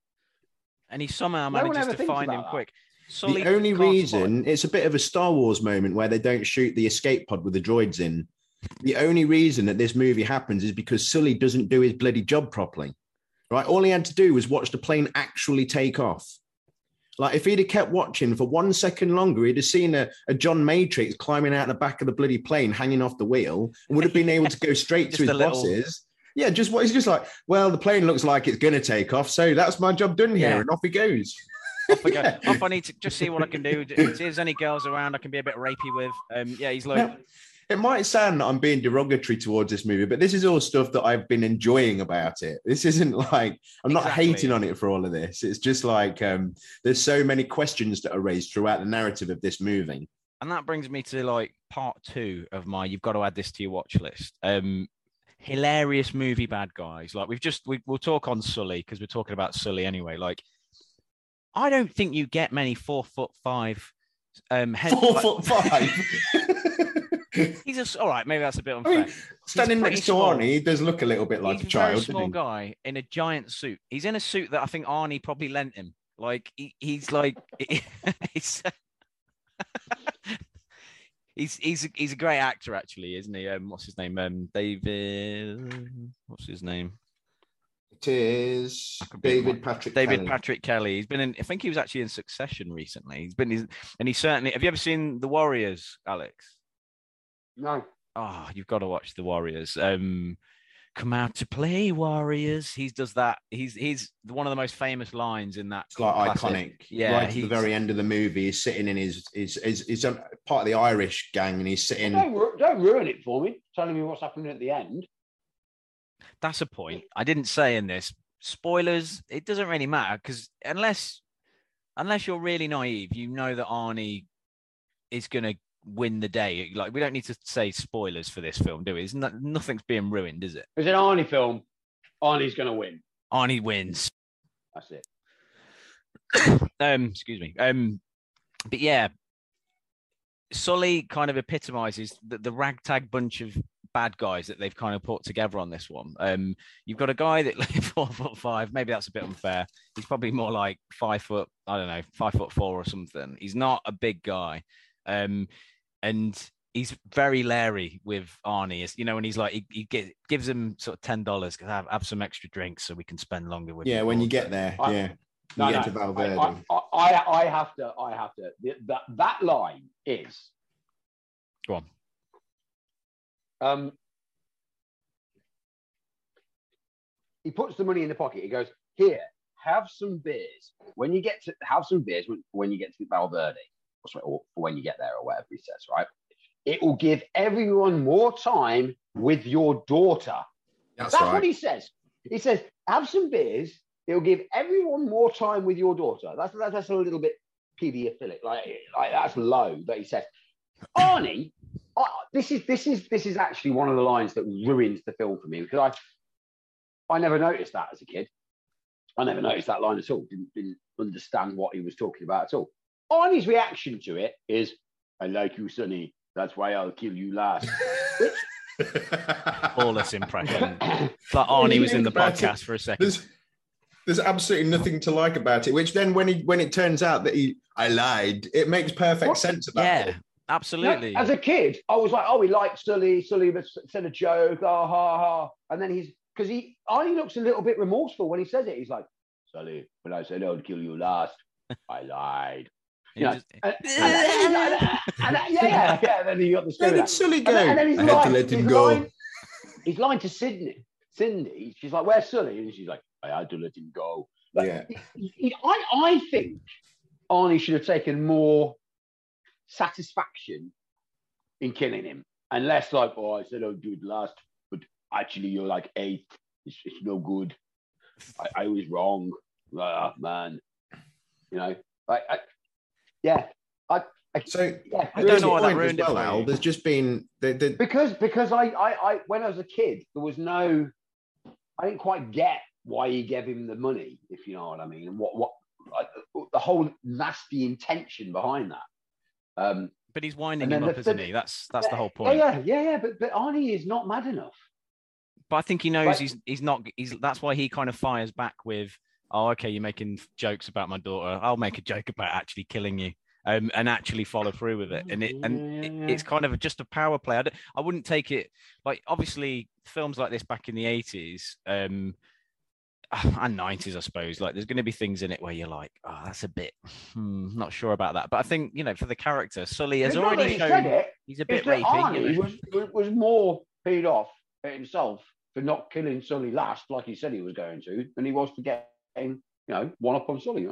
And he somehow no manages to find him that. quick. Sully the only reason... It's a bit of a Star Wars moment where they don't shoot the escape pod with the droids in. The only reason that this movie happens is because Sully doesn't do his bloody job properly, right? All he had to do was watch the plane actually take off. Like, if he'd have kept watching for one second longer, he'd have seen a, a John Matrix climbing out the back of the bloody plane, hanging off the wheel, and would have been able to go straight to his bosses. Little... Yeah, just what he's just like, well, the plane looks like it's going to take off, so that's my job done here, yeah. and off he goes. Off I, go. yeah. Off I need to just see what I can do. See if there's any girls around I can be a bit rapey with. Um, yeah, he's like... Now, it might sound that I'm being derogatory towards this movie, but this is all stuff that I've been enjoying about it. This isn't like, I'm not exactly. hating on it for all of this. It's just like, um, there's so many questions that are raised throughout the narrative of this movie. And that brings me to, like, part two of my, you've got to add this to your watch list. Um, hilarious movie bad guys. Like, we've just, we, we'll talk on Sully because we're talking about Sully anyway. Like, I don't think you get many four foot five. Um, head, four like, foot five? He's just all right. Maybe that's a bit unfair. I mean, standing next to Arnie, he does look a little bit like he's a child. He's a small guy in a giant suit. He's in a suit that I think Arnie probably lent him. Like he, he's like he's, he's he's a, he's a great actor, actually, isn't he? Um, what's his name? Um, David. What's his name? It is David Patrick. David Kelly. Patrick Kelly. He's been in. I think he was actually in Succession recently. He's been, he's, and he certainly. Have you ever seen The Warriors, Alex? No. Oh, you've got to watch The Warriors. Um, come out to play, Warriors. He does that. He's he's one of the most famous lines in that. It's like classic. Iconic. Yeah. Right he's... at the very end of the movie, he's sitting in his is is is part of the Irish gang, and he's sitting. Don't, ru- don't ruin it for me. Telling me what's happening at the end. That's a point I didn't say in this. Spoilers. It doesn't really matter because unless unless you're really naive, you know that Arnie is gonna win the day. Like, we don't need to say spoilers for this film, do we? It's not, nothing's being ruined, is it? It's an Arnie film. Arnie's gonna win. Arnie wins. That's it. um, excuse me. Um, but yeah, Sully kind of epitomizes the, the ragtag bunch of bad guys that they've kind of put together on this one. Um, you've got a guy that like four foot five. Maybe that's a bit unfair. He's probably more like five foot. I don't know, five foot four or something. He's not a big guy. Um, and he's very leery with Arnie, you know, and he's like, he, he get, gives him sort of ten dollars because have, have some extra drinks so we can spend longer with. Yeah. You when you get there, I, yeah. No, you no, get to Valverde. I, I, I, I have to, I have to, that, that line is. Go on. Um, he puts the money in the pocket. He goes, here, have some beers. When you get to have some beers, when, when you get to Valverde. Or when you get there or whatever he says, right? It will give everyone more time with your daughter. That's, That's right. what he says. He says, have some beers. It'll give everyone more time with your daughter. That's that's, that's a little bit paedophilic. Like, like that's low that he says. Arnie, I, this is this is this is actually one of the lines that ruins the film for me, because I I never noticed that as a kid. I never noticed that line at all. Didn't, didn't understand what he was talking about at all. Arnie's reaction to it is, "I like you, Sonny. That's why I'll kill you last." Flawless impression. Like Arnie was in the podcast for a second. There's, there's absolutely nothing to like about it. Which then, when he when it turns out that he I lied, it makes perfect what? sense about yeah. it. Absolutely. As a kid, I was like, oh, he liked Sully. Sully said a joke. Ah, ha, ha. And then he's, because he, Arnie looks a little bit remorseful when he says it. He's like, Sully, when I said I would kill you last, I lied. You know, just... and, and, and, and, and, and, yeah, yeah, yeah. And then he got the story. Where did Sully go? And then, and then he's I lying, had to let him he's go. Lying, he's lying to Sydney. Cindy, she's like, where's Sully? And she's like, I had to let him go. Like, yeah. he, he, I, I think Arnie should have taken more satisfaction in killing him, and less like, oh, I said I'll do it last, but actually you're like eight. It's, it's no good. I, I was wrong. Ah, man, you know, like, I, yeah. I, I so yeah, I don't know why that ruined it. Well, Al, there's just been the, the... because because I, I I when I was a kid, there was no, I didn't quite get why he gave him the money, if you know what I mean, and what what like, the whole nasty intention behind that. Um, but he's winding him up, the, isn't the, he? That's that's yeah, the whole point. Yeah, yeah, yeah. But but Arnie is not mad enough. But I think he knows, like, he's he's not. He's that's why he kind of fires back with, "Oh, okay, you're making jokes about my daughter. I'll make a joke about actually killing you, um, and actually follow through with it." And it and yeah, yeah, yeah. It, it's kind of just a power play. I, don't, I wouldn't take it like, obviously films like this back in the eighties. Um, and nineties, I suppose, like there's going to be things in it where you're like, oh, that's a bit hmm, not sure about that. But I think, you know, for the character, Sully has it's already shown it, he's a bit rapey. Arnie was, was more peed off at himself for not killing Sully last, like he said he was going to, than he was for getting, you know, one up on Sully.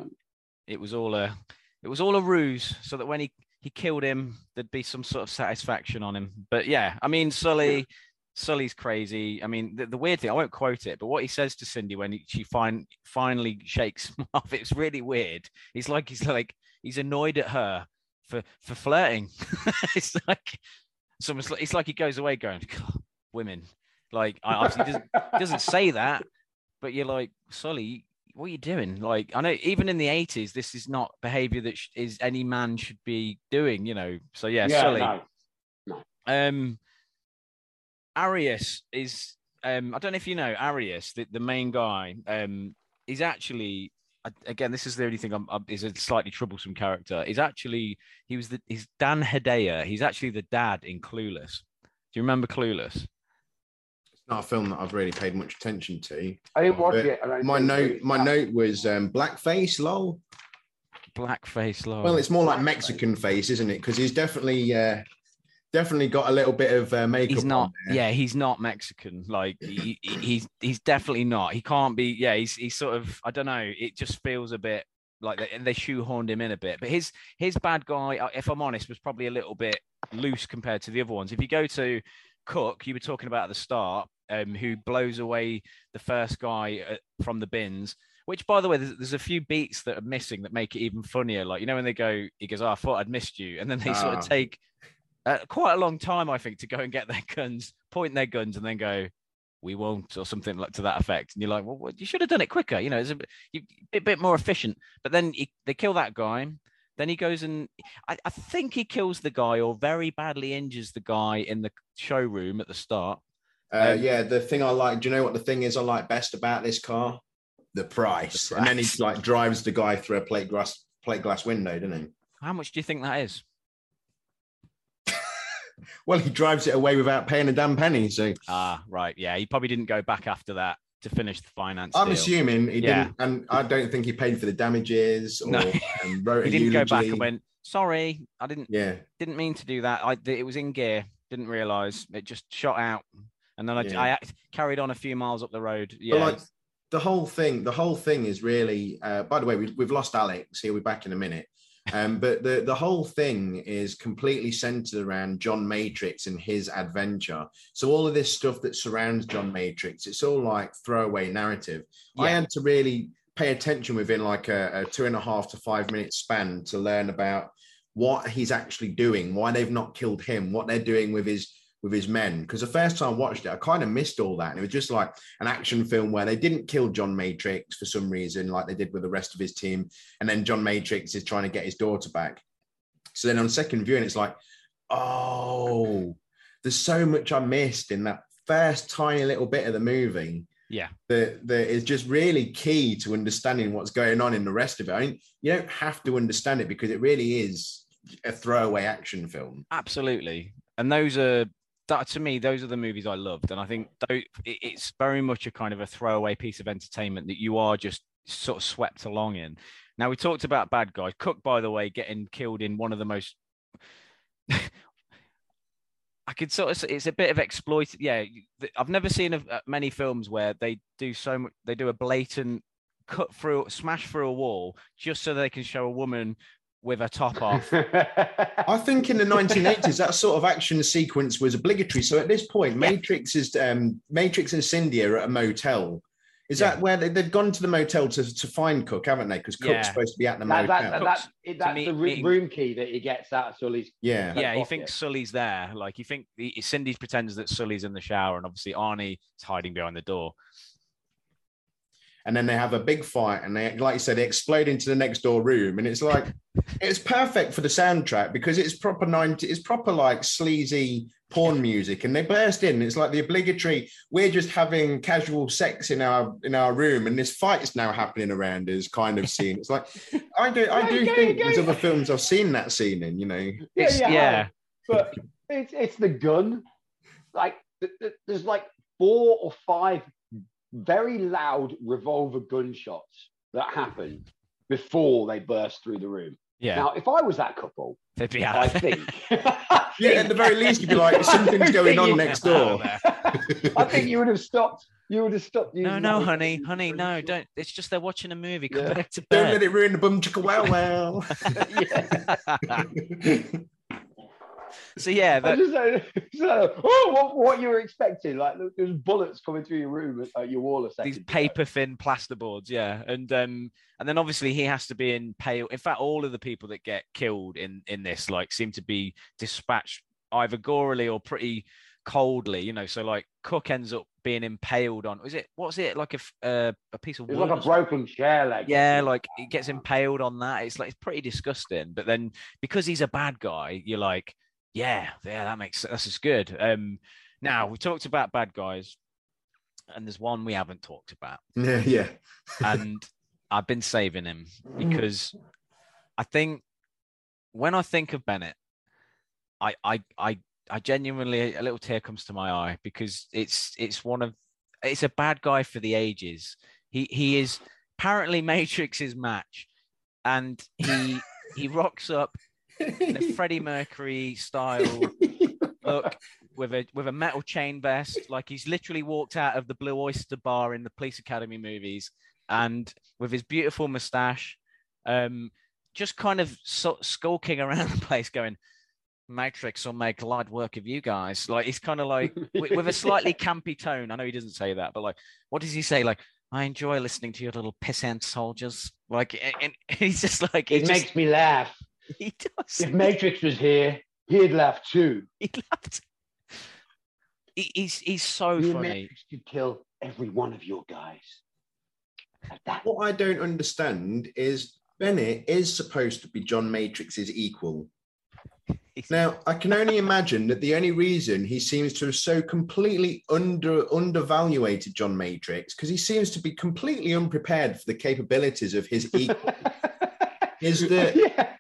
It was all a, it was all a ruse, so that when he, he killed him, there'd be some sort of satisfaction on him. But yeah, I mean, Sully... Yeah. Sully's crazy. I mean, the, the weird thing, I won't quote it, but what he says to Cindy when he, she fin- finally shakes him off, it's really weird. It's like he's like he's annoyed at her for for flirting. It's like it's almost like, it's like he goes away going, God, women. Like, I obviously doesn't, doesn't say that, but you're like, Sully, what are you doing? Like, I know even in the eighties, this is not behavior that sh- is any man should be doing, you know. So yeah, yeah Sully. No. No. Um. Arias is, um, I don't know if you know, Arias, the, the main guy, um, is actually, again, this is the only thing I'm, I'm, is a slightly troublesome character. He's actually, he was the, he's Dan Hedaya. He's actually the dad in Clueless. Do you remember Clueless? It's not a film that I've really paid much attention to. I didn't watch it. I my note, my note was um, blackface, lol. Blackface, lol. Well, it's more like Mexican face, isn't it? Because he's definitely... Uh, Definitely got a little bit of uh, makeup. He's not. On there. Yeah, he's not Mexican. Like he, he, he's he's definitely not. He can't be. Yeah, he's he's sort of. I don't know. It just feels a bit like they, they shoehorned him in a bit. But his his bad guy, if I'm honest, was probably a little bit loose compared to the other ones. If you go to Cook, you were talking about at the start, um, who blows away the first guy from the bins. Which, by the way, there's, there's a few beats that are missing that make it even funnier. Like, you know, when they go, he goes, oh, "I thought I'd missed you," and then they ah. sort of take. Uh, quite a long time, I think, to go and get their guns, point their guns, and then go, "We won't," or something like to that effect. And you're like, "Well, what, you should have done it quicker." You know, it's a bit, you, a bit more efficient. But then he, they kill that guy. Then he goes and I, I think he kills the guy or very badly injures the guy in the showroom at the start. Uh, um, yeah, the thing I like. Do you know what the thing is I like best about this car? The price. The price. And then he like drives the guy through a plate glass plate glass window, doesn't he? How much do you think that is? Well, he drives it away without paying a damn penny. So ah, right, yeah, he probably didn't go back after that to finish the finance. I'm deal. assuming he yeah. didn't, and I don't think he paid for the damages or no. um, wrote he a didn't eulogy. Go back and went, "Sorry, I didn't. Yeah, didn't mean to do that. I it was in gear, didn't realise. It just shot out, and then I, yeah. I, I carried on a few miles up the road." Yeah, but like, the whole thing. The whole thing is really. Uh, by the way, we, we've lost Alex. He'll be back in a minute. Um, but the, the whole thing is completely centered around John Matrix and his adventure. So all of this stuff that surrounds John Matrix, it's all like throwaway narrative. Yeah. I had to really pay attention within like a, a two and a half to five minute span to learn about what he's actually doing, why they've not killed him, what they're doing with his with his men. Because the first time I watched it, I kind of missed all that. And it was just like an action film where they didn't kill John Matrix for some reason, like they did with the rest of his team. And then John Matrix is trying to get his daughter back. So then on second viewing, it's like, oh, there's so much I missed in that first tiny little bit of the movie. Yeah. That, that is just really key to understanding what's going on in the rest of it. I mean, you don't have to understand it because it really is a throwaway action film. Absolutely. And those are, that, to me, those are the movies I loved. And I think those, it's very much a kind of a throwaway piece of entertainment that you are just sort of swept along in. Now, we talked about bad guys. Cook, by the way, getting killed in one of the most... I could sort of, it's a bit of exploit. Yeah. I've never seen a, many films where they do so much, they do a blatant cut through, smash through a wall just so they can show a woman with her top off. I think in the nineteen eighties, that sort of action sequence was obligatory. So at this point, yeah. Matrix is, um, Matrix and Cindy are at a motel. Is yeah. that where they, they've gone to the motel to, to find Cook, haven't they? Because Cook's yeah. supposed to be at the that, motel. That, that, that, that's me, the room, it, room key that he gets out of Sully's. Yeah, yeah. He thinks Sully's there. Like, you think he, Cindy pretends that Sully's in the shower, and obviously Arnie is hiding behind the door. And then they have a big fight, and they, like you said, they explode into the next door room, and it's like it's perfect for the soundtrack because it's proper ninety, it's proper like sleazy porn music, and they burst in. It's like the obligatory, we're just having casual sex in our in our room, and this fight is now happening around us kind of scene. It's like I do, I do go, think go, go. There's other films I've seen that scene in, you know. Yeah, it's, yeah, yeah. But it's it's the gun. Like there's like four or five very loud revolver gunshots that happen before they burst through the room. Yeah. Now, if I was that couple, they'd be out. I think. Yeah, at the very least, you'd be like, something's going on next door. I think you would have stopped. You would have stopped. No, no, honey, honey, no, don't. It's just they're watching a movie. Come yeah. back to bed. Don't let it ruin the bum chicka wow wow. So yeah, that... just, uh, so, oh, what, what you were expecting? Like there's bullets coming through your room, uh, your wall. A second These paper thin plasterboards, yeah, and um, and then obviously he has to be in pale. In fact, all of the people that get killed in in this like seem to be dispatched either gorily or pretty coldly, you know. So like Cook ends up being impaled on. Is it what's it like a uh, a piece of? It's like a broken chair leg. Yeah, like he gets impaled on that. It's like it's pretty disgusting. But then because he's a bad guy, you're like. Yeah, yeah, that makes sense. That's just good. Um, now, we talked about bad guys, and there's one we haven't talked about. Yeah, yeah. And I've been saving him because I think when I think of Bennett, I, I, I, I genuinely a little tear comes to my eye because it's it's one of it's a bad guy for the ages. He he is apparently Matrix's match, and he he rocks up. In a Freddie Mercury style look with a with a metal chain vest, like he's literally walked out of the Blue Oyster Bar in the Police Academy movies, and with his beautiful moustache, um, just kind of so- skulking around the place, going, "Matrix will make light work of you guys." Like he's kind of like with, with a slightly campy tone. I know he doesn't say that, but like, what does he say? Like. I enjoy listening to your little pissant soldiers. Like, and, and he's just like it just, makes me laugh. He does. If Matrix was here, he'd laugh too. He'd laugh too. He, he's he's so you funny. Matrix could kill every one of your guys. That. What I don't understand is Bennett is supposed to be John Matrix's equal. Now, I can only imagine that the only reason he seems to have so completely under undervaluated John Matrix because he seems to be completely unprepared for the capabilities of his equal. Is that, yeah.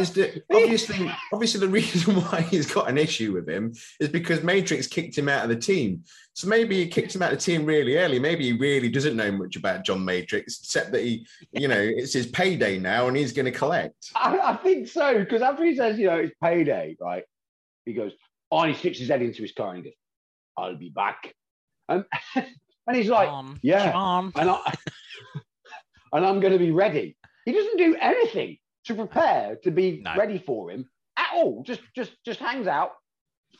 is that obviously obviously the reason why he's got an issue with him is because Matrix kicked him out of the team. So maybe he kicked him out of the team really early. Maybe he really doesn't know much about John Matrix, except that he, you know, it's his payday now and he's going to collect. I, I think so, because after he says, you know, it's payday, right? He goes, oh, and he sticks his head into his car and he goes, I'll be back. Um, and he's like, John, yeah, John. And, I, and I'm going to be ready. He doesn't do anything to prepare to be no. ready for him at all. Just, just, just hangs out,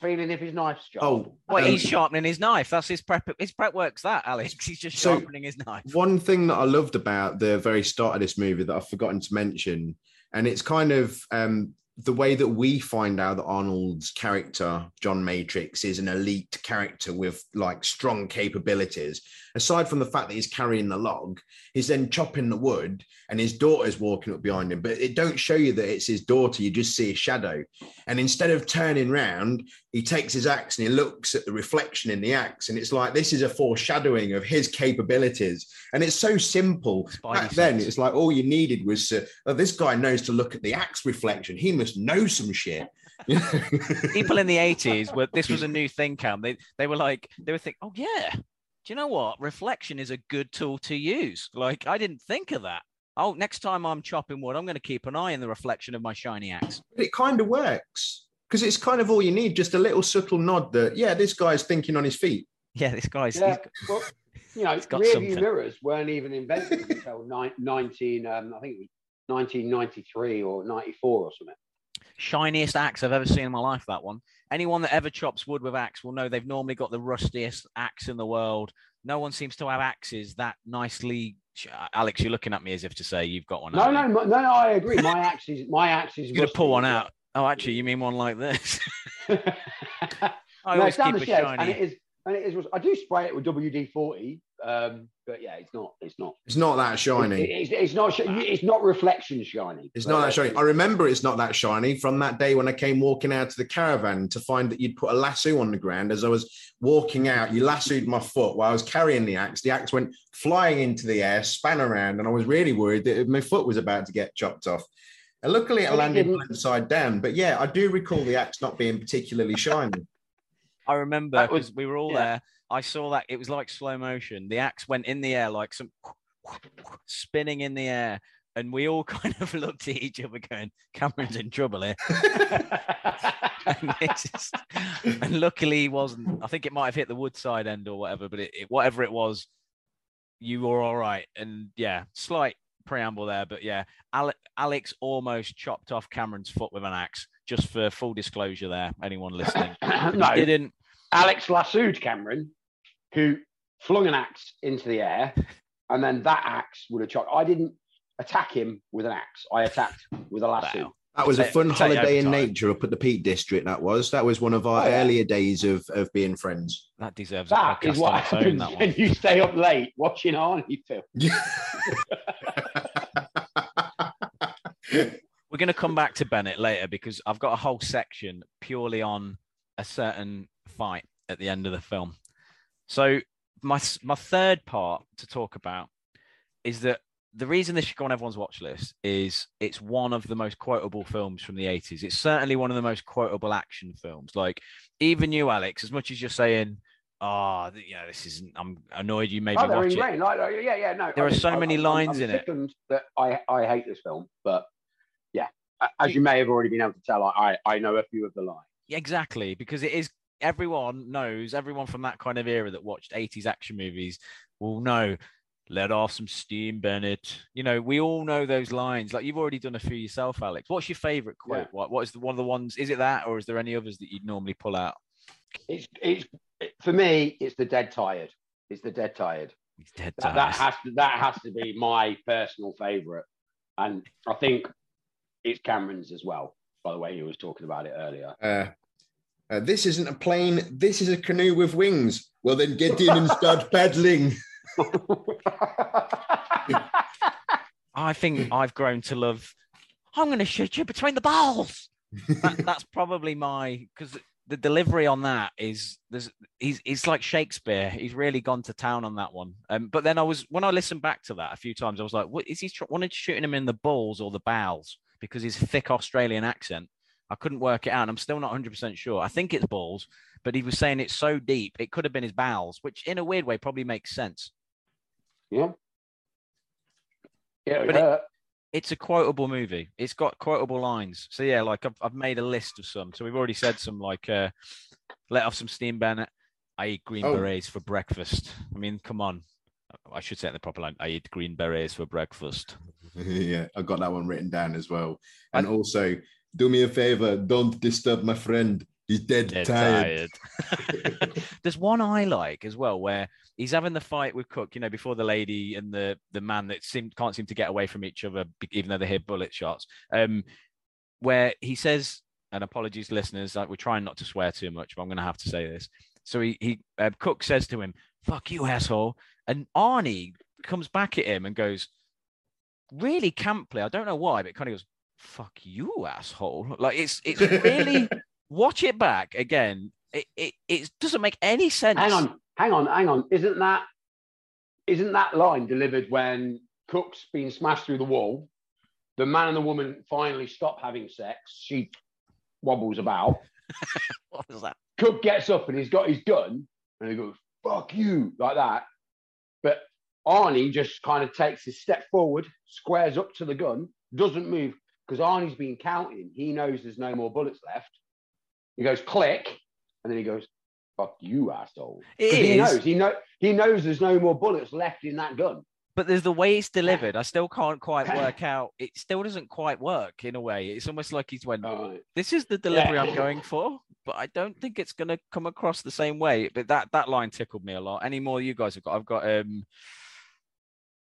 feeling if his knife's sharp. Oh, well, um, he's sharpening his knife. That's his prep. His prep work's that, Alex. He's just sharpening so his knife. One thing that I loved about the very start of this movie that I've forgotten to mention, and it's kind of um, the way that we find out that Arnold's character, John Matrix, is an elite character with like strong capabilities. Aside from the fact that he's carrying the log, he's then chopping the wood and his daughter's walking up behind him, but it don't show you that it's his daughter. You just see a shadow. And instead of turning round, he takes his axe and he looks at the reflection in the axe. And it's like, this is a foreshadowing of his capabilities. And it's so simple. Back then, it's like all you needed was, uh, oh, this guy knows to look at the axe reflection. He must know some shit. People in the eighties, were, this was a new thing, Cam. They, they were like, they were thinking, oh, yeah. Do you know what? Reflection is a good tool to use. Like, I didn't think of that. Oh, next time I'm chopping wood, I'm going to keep an eye on the reflection of my shiny axe. It kind of works because it's kind of all you need, just a little subtle nod that, yeah, this guy's thinking on his feet. Yeah, this guy's... Yeah, got, well, you know, rearview mirrors weren't even invented until nineteen, um, I think it was nineteen ninety-three or ninety-four or something. Shiniest axe I've ever seen in my life, that one. Anyone that ever chops wood with axe will know they've normally got the rustiest axe in the world. No one seems to have axes that nicely. Alex, you're looking at me as if to say you've got one. No, no, no, no, I agree. My axe is my axe is. You're gonna pull one out. Oh, actually, you mean one like this? I no, always keep a shiny. And it is, and it is. I do spray it with W D forty, um, but yeah, it's not. It's not. It's not that shiny. It, it, it's, it's not. It's not reflection shiny. It's not that shiny. I remember it's not that shiny from that day when I came walking out to the caravan to find that you'd put a lasso on the ground as I was walking out. You lassoed my foot while I was carrying the axe. The axe went flying into the air, span around, and I was really worried that my foot was about to get chopped off. And luckily, it landed upside down. But yeah, I do recall the axe not being particularly shiny. I remember because we were all yeah. there. I saw that. It was like slow motion. The axe went in the air, like some spinning in the air. And we all kind of looked at each other going, Cameron's in trouble here. and, just, and luckily he wasn't. I think it might have hit the woodside end or whatever, but it, it, whatever it was, you were all right. And yeah, slight preamble there. But yeah, Ale- Alex almost chopped off Cameron's foot with an axe, just for full disclosure there, anyone listening. No, he didn't. Alex lassoed Cameron, who flung an axe into the air, and then that axe would have chopped. I didn't attack him with an axe. I attacked with a lasso. Wow. That was a fun it's holiday in nature up at the Peak District, that was. That was one of our oh, yeah. earlier days of, of being friends. That deserves that a podcast is what happens phone, when you stay up late watching Arnie film. We're going to come back to Bennett later because I've got a whole section purely on a certain fight at the end of the film. So my my third part to talk about is that the reason this should go on everyone's watch list is it's one of the most quotable films from the eighties. It's certainly one of the most quotable action films. Like, even you, Alex, as much as you're saying, ah, oh, you know, this isn't, I'm annoyed you made oh, me watch it. Like, yeah, yeah, no. There I, are so I, many I, lines I'm, I'm in it. That I, I hate this film, but yeah, as you may have already been able to tell, I, I know a few of the lines. Exactly, because it is, everyone knows, everyone from that kind of era that watched eighties action movies will know, let off some steam, Bennett. You know, we all know those lines. Like, you've already done a few yourself, Alex. What's your favourite quote? Yeah. What, what is the, one of the ones, is it that, or is there any others that you'd normally pull out? It's, it's for me, it's the dead tired. It's the dead tired. It's dead tired. That, that, has, to, that has to be my personal favourite. And I think it's Cameron's as well, by the way. He was talking about it earlier. Uh, uh, this isn't a plane. This is a canoe with wings. Well, then get in and start paddling. I think I've grown to love, I'm going to shoot you between the balls. That, that's probably my, because the delivery on that is, there's, he's, he's like Shakespeare. He's really gone to town on that one. Um, but then I was, when I listened back to that a few times, I was like, what is he tr- wanted shooting him in the balls or the bowels? Because his thick Australian accent, I couldn't work it out. I'm still not one hundred percent sure. I think it's balls, but he was saying it's so deep, it could have been his bowels, which in a weird way probably makes sense. Yeah. Yeah, but yeah. It, it's a quotable movie. It's got quotable lines. So yeah, like I've, I've made a list of some. So we've already said some, like uh, let off some steam, Bennett. I eat green oh. berets for breakfast. I mean, come on. I should say it in the proper line. I eat green berets for breakfast. Yeah, I got that one written down as well. And I, also, do me a favor, don't disturb my friend. He's dead, dead tired. tired. There's one I like as well where he's having the fight with Cook, you know, before the lady and the, the man that seem, can't seem to get away from each other, even though they hear bullet shots, um, where he says, and apologies, listeners, like we're trying not to swear too much, but I'm going to have to say this. So he, he uh, Cook says to him, fuck you, asshole. And Arnie comes back at him and goes, really camply, I don't know why, but kind of goes, fuck you, asshole. Like, it's it's really... Watch it back again. It, it it doesn't make any sense. Hang on, hang on, hang on. Isn't that isn't that line delivered when Cook's been smashed through the wall? The man and the woman finally stop having sex. She wobbles about. What was that? Cook gets up and he's got his gun and he goes, fuck you, like that. But Arnie just kind of takes his step forward, squares up to the gun, doesn't move, because Arnie's been counting. He knows there's no more bullets left. He goes, click, and then he goes, fuck you, asshole. He knows, he, know, he knows there's no more bullets left in that gun. But there's the way it's delivered. I still can't quite work out. It still doesn't quite work in a way. It's almost like he's went, uh, this is the delivery yeah. I'm going for, but I don't think it's going to come across the same way. But that, that line tickled me a lot. Any more you guys have got? I've got... um.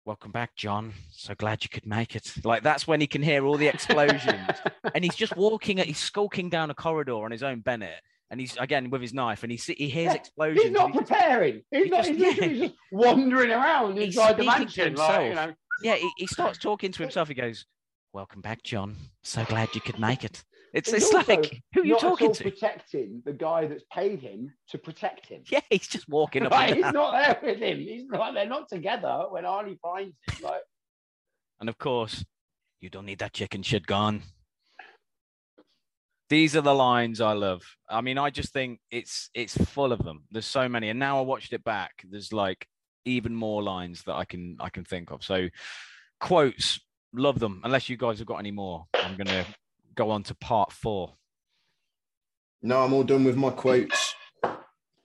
Welcome back, John. So glad you could make it. Like, that's when he can hear all the explosions. And he's just walking, he's skulking down a corridor on his own, Bennett. And he's, again, with his knife. And he he hears yeah, explosions. He's not he's preparing. Just, he's he not, just, he's literally yeah. just wandering around inside the mansion. Like, you know. Yeah, he, he starts talking to himself. He goes, welcome back, John. So glad you could make it. It's, it's like, who are you talking to? Protecting the guy that's paid him to protect him. Yeah, he's just walking up. Like, he's down. Not there with him. He's not. They're not together when Arnie finds him. Like, and of course, you don't need that chicken shit gone. These are the lines I love. I mean, I just think it's it's full of them. There's so many, and now I watched it back. There's like even more lines that I can I can think of. So, quotes, love them. Unless you guys have got any more, I'm gonna. Go on to part four. No, I'm all done with my quotes. Part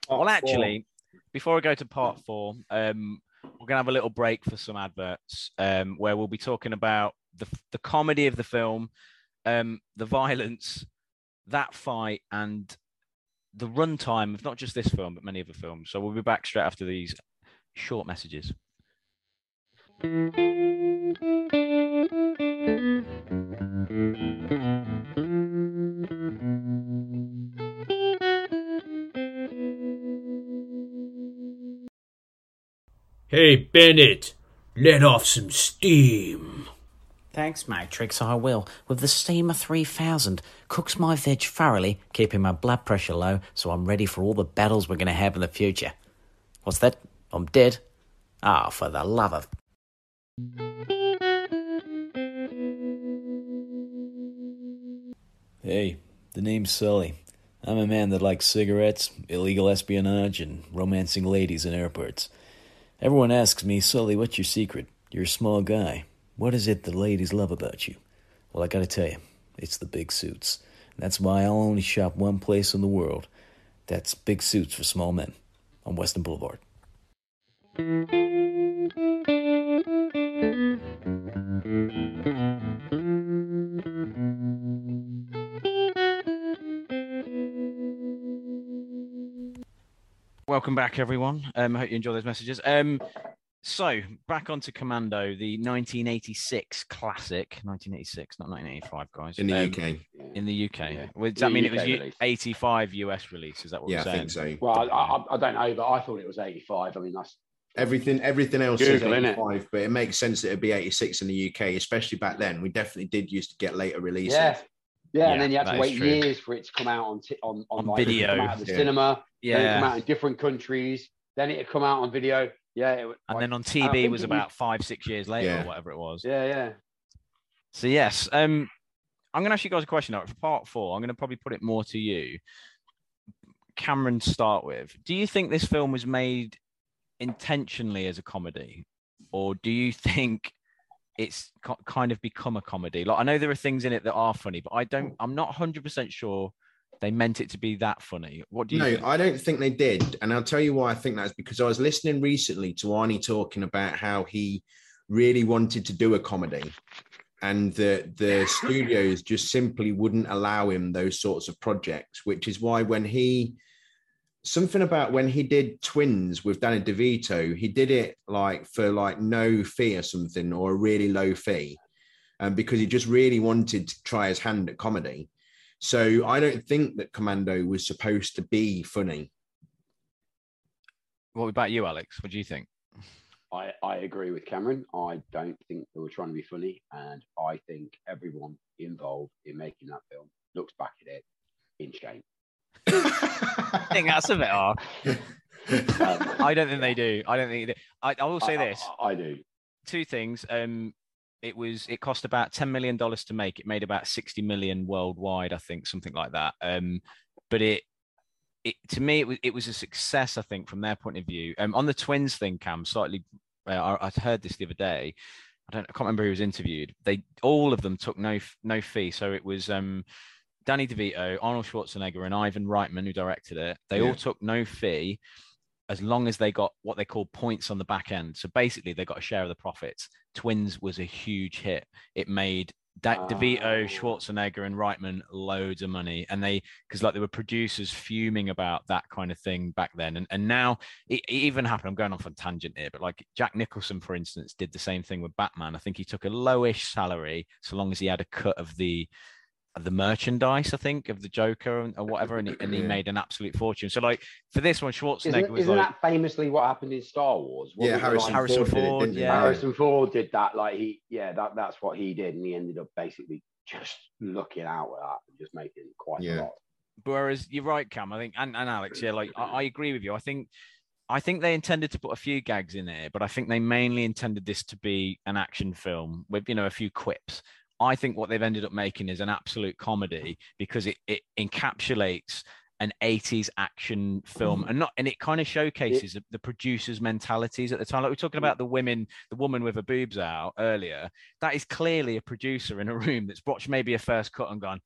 well, actually, four. Before I go to part four, um, we're going to have a little break for some adverts um, where we'll be talking about the, the comedy of the film, um, the violence, that fight, and the runtime of not just this film, but many other films. So we'll be back straight after these short messages. Hey, Bennett, let off some steam. Thanks, Matrix, I will. With the Steamer three thousand, cooks my veg thoroughly, keeping my blood pressure low, so I'm ready for all the battles we're going to have in the future. What's that? I'm dead? Ah, oh, for the love of... Hey, the name's Sully. I'm a man that likes cigarettes, illegal espionage, and romancing ladies in airports. Everyone asks me, Sully, what's your secret? You're a small guy. What is it the ladies love about you? Well, I gotta tell you, it's the big suits. That's why I'll only shop one place in the world. That's big suits for small men on Western Boulevard. Welcome back, everyone. Um, I hope you enjoy those messages. Um, so, back onto Commando, the nineteen eighty-six classic. nineteen eighty-six, not nineteen eighty-five, guys. In the um, U K. In the U K. Yeah. Well, does that mean it was U- eighty-five U S release? Is that what yeah, you're saying? Yeah, I think so. Well, I, I don't know, but I thought it was eighty-five. I mean, that's... Everything everything else Google, is eighty-five, it? But it makes sense that it'd be eighty-six in the U K, especially back then. We definitely did used to get later releases. Yeah, yeah, yeah and then you had to wait years for it to come out on t- on, on, on like, video. Come out of the yeah. cinema, yeah. Then it come out in different countries, then it'd come out on video. Yeah, it, like, and then on T V was about five, six years later yeah. or whatever it was. Yeah, yeah. So, yes, um, I'm going to ask you guys a question. Now, for part four, I'm going to probably put it more to you. Cameron, start with. Do you think this film was made... intentionally as a comedy, or do you think it's co- kind of become a comedy? Like, I know there are things in it that are funny, but I don't, I'm not one hundred percent sure they meant it to be that funny. What do you no, think? I don't think they did. And I'll tell you why I think that's because I was listening recently to Arnie talking about how he really wanted to do a comedy. and the the studios just simply wouldn't allow him those sorts of projects, which is why when he something about when he did Twins with Danny DeVito, he did it like for like no fee or something, or a really low fee, and um, because he just really wanted to try his hand at comedy. So I don't think that Commando was supposed to be funny. What about you, Alex? What do you think? I, I agree with Cameron. I don't think they were trying to be funny, and I think everyone involved in making that film looks back at it in shame. I think that's a bit odd. um, I don't think they do. I don't think they do. I, I will say I, this. I, I do. Two things. Um, it was. It cost about ten million dollars to make. It made about sixty million dollars worldwide, I think, something like that. Um, but it, It, to me, it was, it was a success, I think, from their point of view. Um, on the Twins thing, Cam, slightly, uh, I, I heard this the other day. I don't, I can't remember who was interviewed. They all of them took no no fee, so it was um, Danny DeVito, Arnold Schwarzenegger, and Ivan Reitman who directed it. They yeah. all took no fee, as long as they got what they call points on the back end. So basically, they got a share of the profits. Twins was a huge hit. It made Da- DeVito, Schwarzenegger, and Reitman loads of money, and they because like there were producers fuming about that kind of thing back then, and and now it, it even happened. I'm going off on tangent here, but like Jack Nicholson, for instance, did the same thing with Batman. I think he took a lowish salary so long as he had a cut of the of the merchandise, I think, of the Joker and or whatever, and he, and he made an absolute fortune. So like for this one, Schwarzenegger isn't, was isn't like, that famously what happened in Star Wars? What yeah, Harrison, like? Harrison Ford. Ford did it, yeah, Harrison Ford did that. Like he, yeah, that that's what he did, and he ended up basically just looking out at that and just making quite yeah. a lot. Whereas you're right, Cam. I think and, and Alex, yeah, like I, I agree with you. I think. I think they intended to put a few gags in there, but I think they mainly intended this to be an action film with, you know, a few quips. I think what they've ended up making is an absolute comedy because it, it encapsulates an eighties action film, and not and it kind of showcases the producers' mentalities at the time. Like we're talking about the women, the woman with her boobs out earlier. That is clearly a producer in a room that's watched maybe a first cut and gone,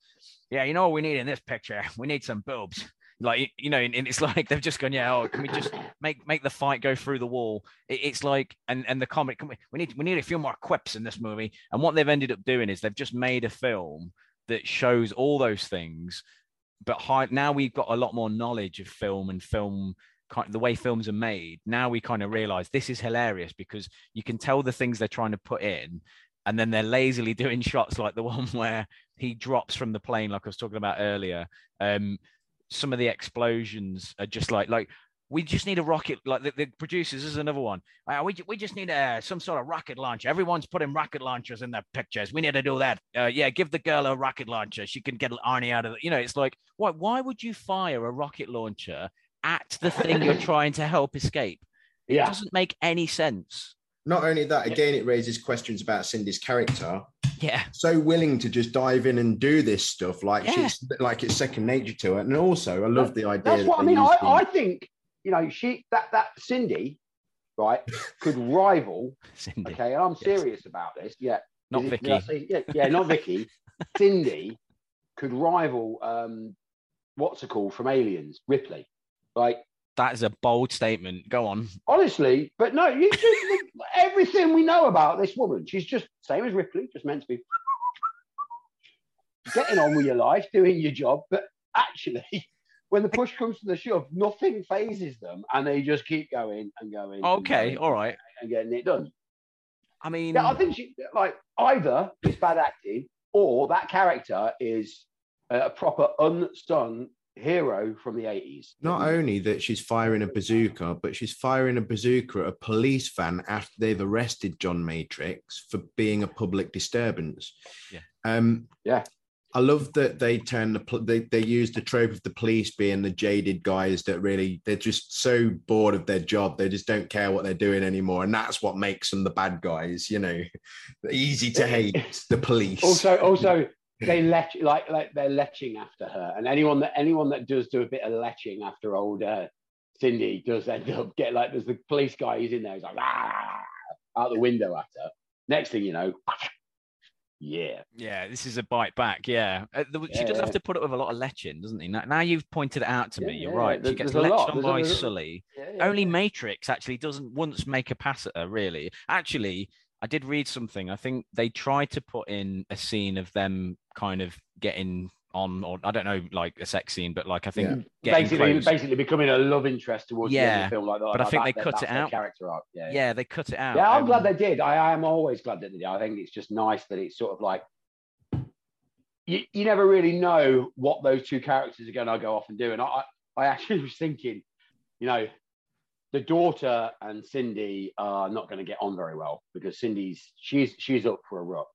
yeah, you know what we need in this picture? We need some boobs. Like, you know, and it's like they've just gone, yeah, oh, can we just make make the fight go through the wall? It, it's like, and and the comic, can we, we need we need a few more quips in this movie. And what they've ended up doing is they've just made a film that shows all those things, but high, now we've got a lot more knowledge of film and film, kind, the way films are made. Now we kind of realize this is hilarious because you can tell the things they're trying to put in, and then they're lazily doing shots like the one where he drops from the plane, like I was talking about earlier. Um, some of the explosions are just like, like we just need a rocket. Like the, the producers, this is another one. Uh, we we just need a, some sort of rocket launcher. Everyone's putting rocket launchers in their pictures. We need to do that. Uh, yeah, give the girl a rocket launcher. She can get Arnie out of it. You know, it's like, why why would you fire a rocket launcher at the thing you're trying to help escape? It yeah. doesn't make any sense. Not only that, again, it raises questions about Cindy's character. Yeah. So willing to just dive in and do this stuff like yeah. she's like it's second nature to her. And also, I love that, the idea. That's that what I mean. I, I think, you know, she that that Cindy, right, could rival Cindy. Okay, and I'm serious yes. about this. Yeah. Not it, Vicky. Say, yeah, yeah, not Vicky. Cindy could rival um, what's it called from Aliens, Ripley. Like that is a bold statement. Go on. Honestly, but no, you just everything we know about this woman, she's just same as Ripley, just meant to be getting on with your life, doing your job. But actually, when the push comes to the shove, nothing phases them, and they just keep going and going. Okay, and going all right, and getting it done. I mean, yeah, I think she like either it's bad acting or that character is a proper unsung hero from the eighties. Not only that, she's firing a bazooka, but she's firing a bazooka at a police van after they've arrested John Matrix for being a public disturbance. Yeah. Um, yeah. I love that they turn the they they use the trope of the police being the jaded guys that really they're just so bored of their job they just don't care what they're doing anymore, and that's what makes them the bad guys. You know, easy to hate the police. Also, also. They let like like they're leching after her, and anyone that anyone that does do a bit of leching after old uh, Cindy does end up get like there's the police guy who's in there, he's like ah, out the window at her. Next thing you know, yeah, yeah, this is a bite back. Yeah, uh, the, yeah. she does have to put up with a lot of leching, doesn't he? Now, now you've pointed it out to yeah, me. You're yeah, right. She gets leched on by Sully. Yeah, yeah, Only yeah. Matrix actually doesn't once make a pass at her. Really, actually. I did read something. I think they tried to put in a scene of them kind of getting on, or I don't know, like a sex scene, but like I think yeah. basically close. basically becoming a love interest towards yeah. the end of the film, like that. But like I think that, they cut it out. Character arc. Yeah, yeah. yeah, they cut it out. Yeah, I'm um, glad they did. I, I am always glad that they did. I think it's just nice that it's sort of like you, you never really know what those two characters are going to go off and do. And I, I actually was thinking, you know, the daughter and Cindy are not going to get on very well because Cindy's she's she's up for a rut.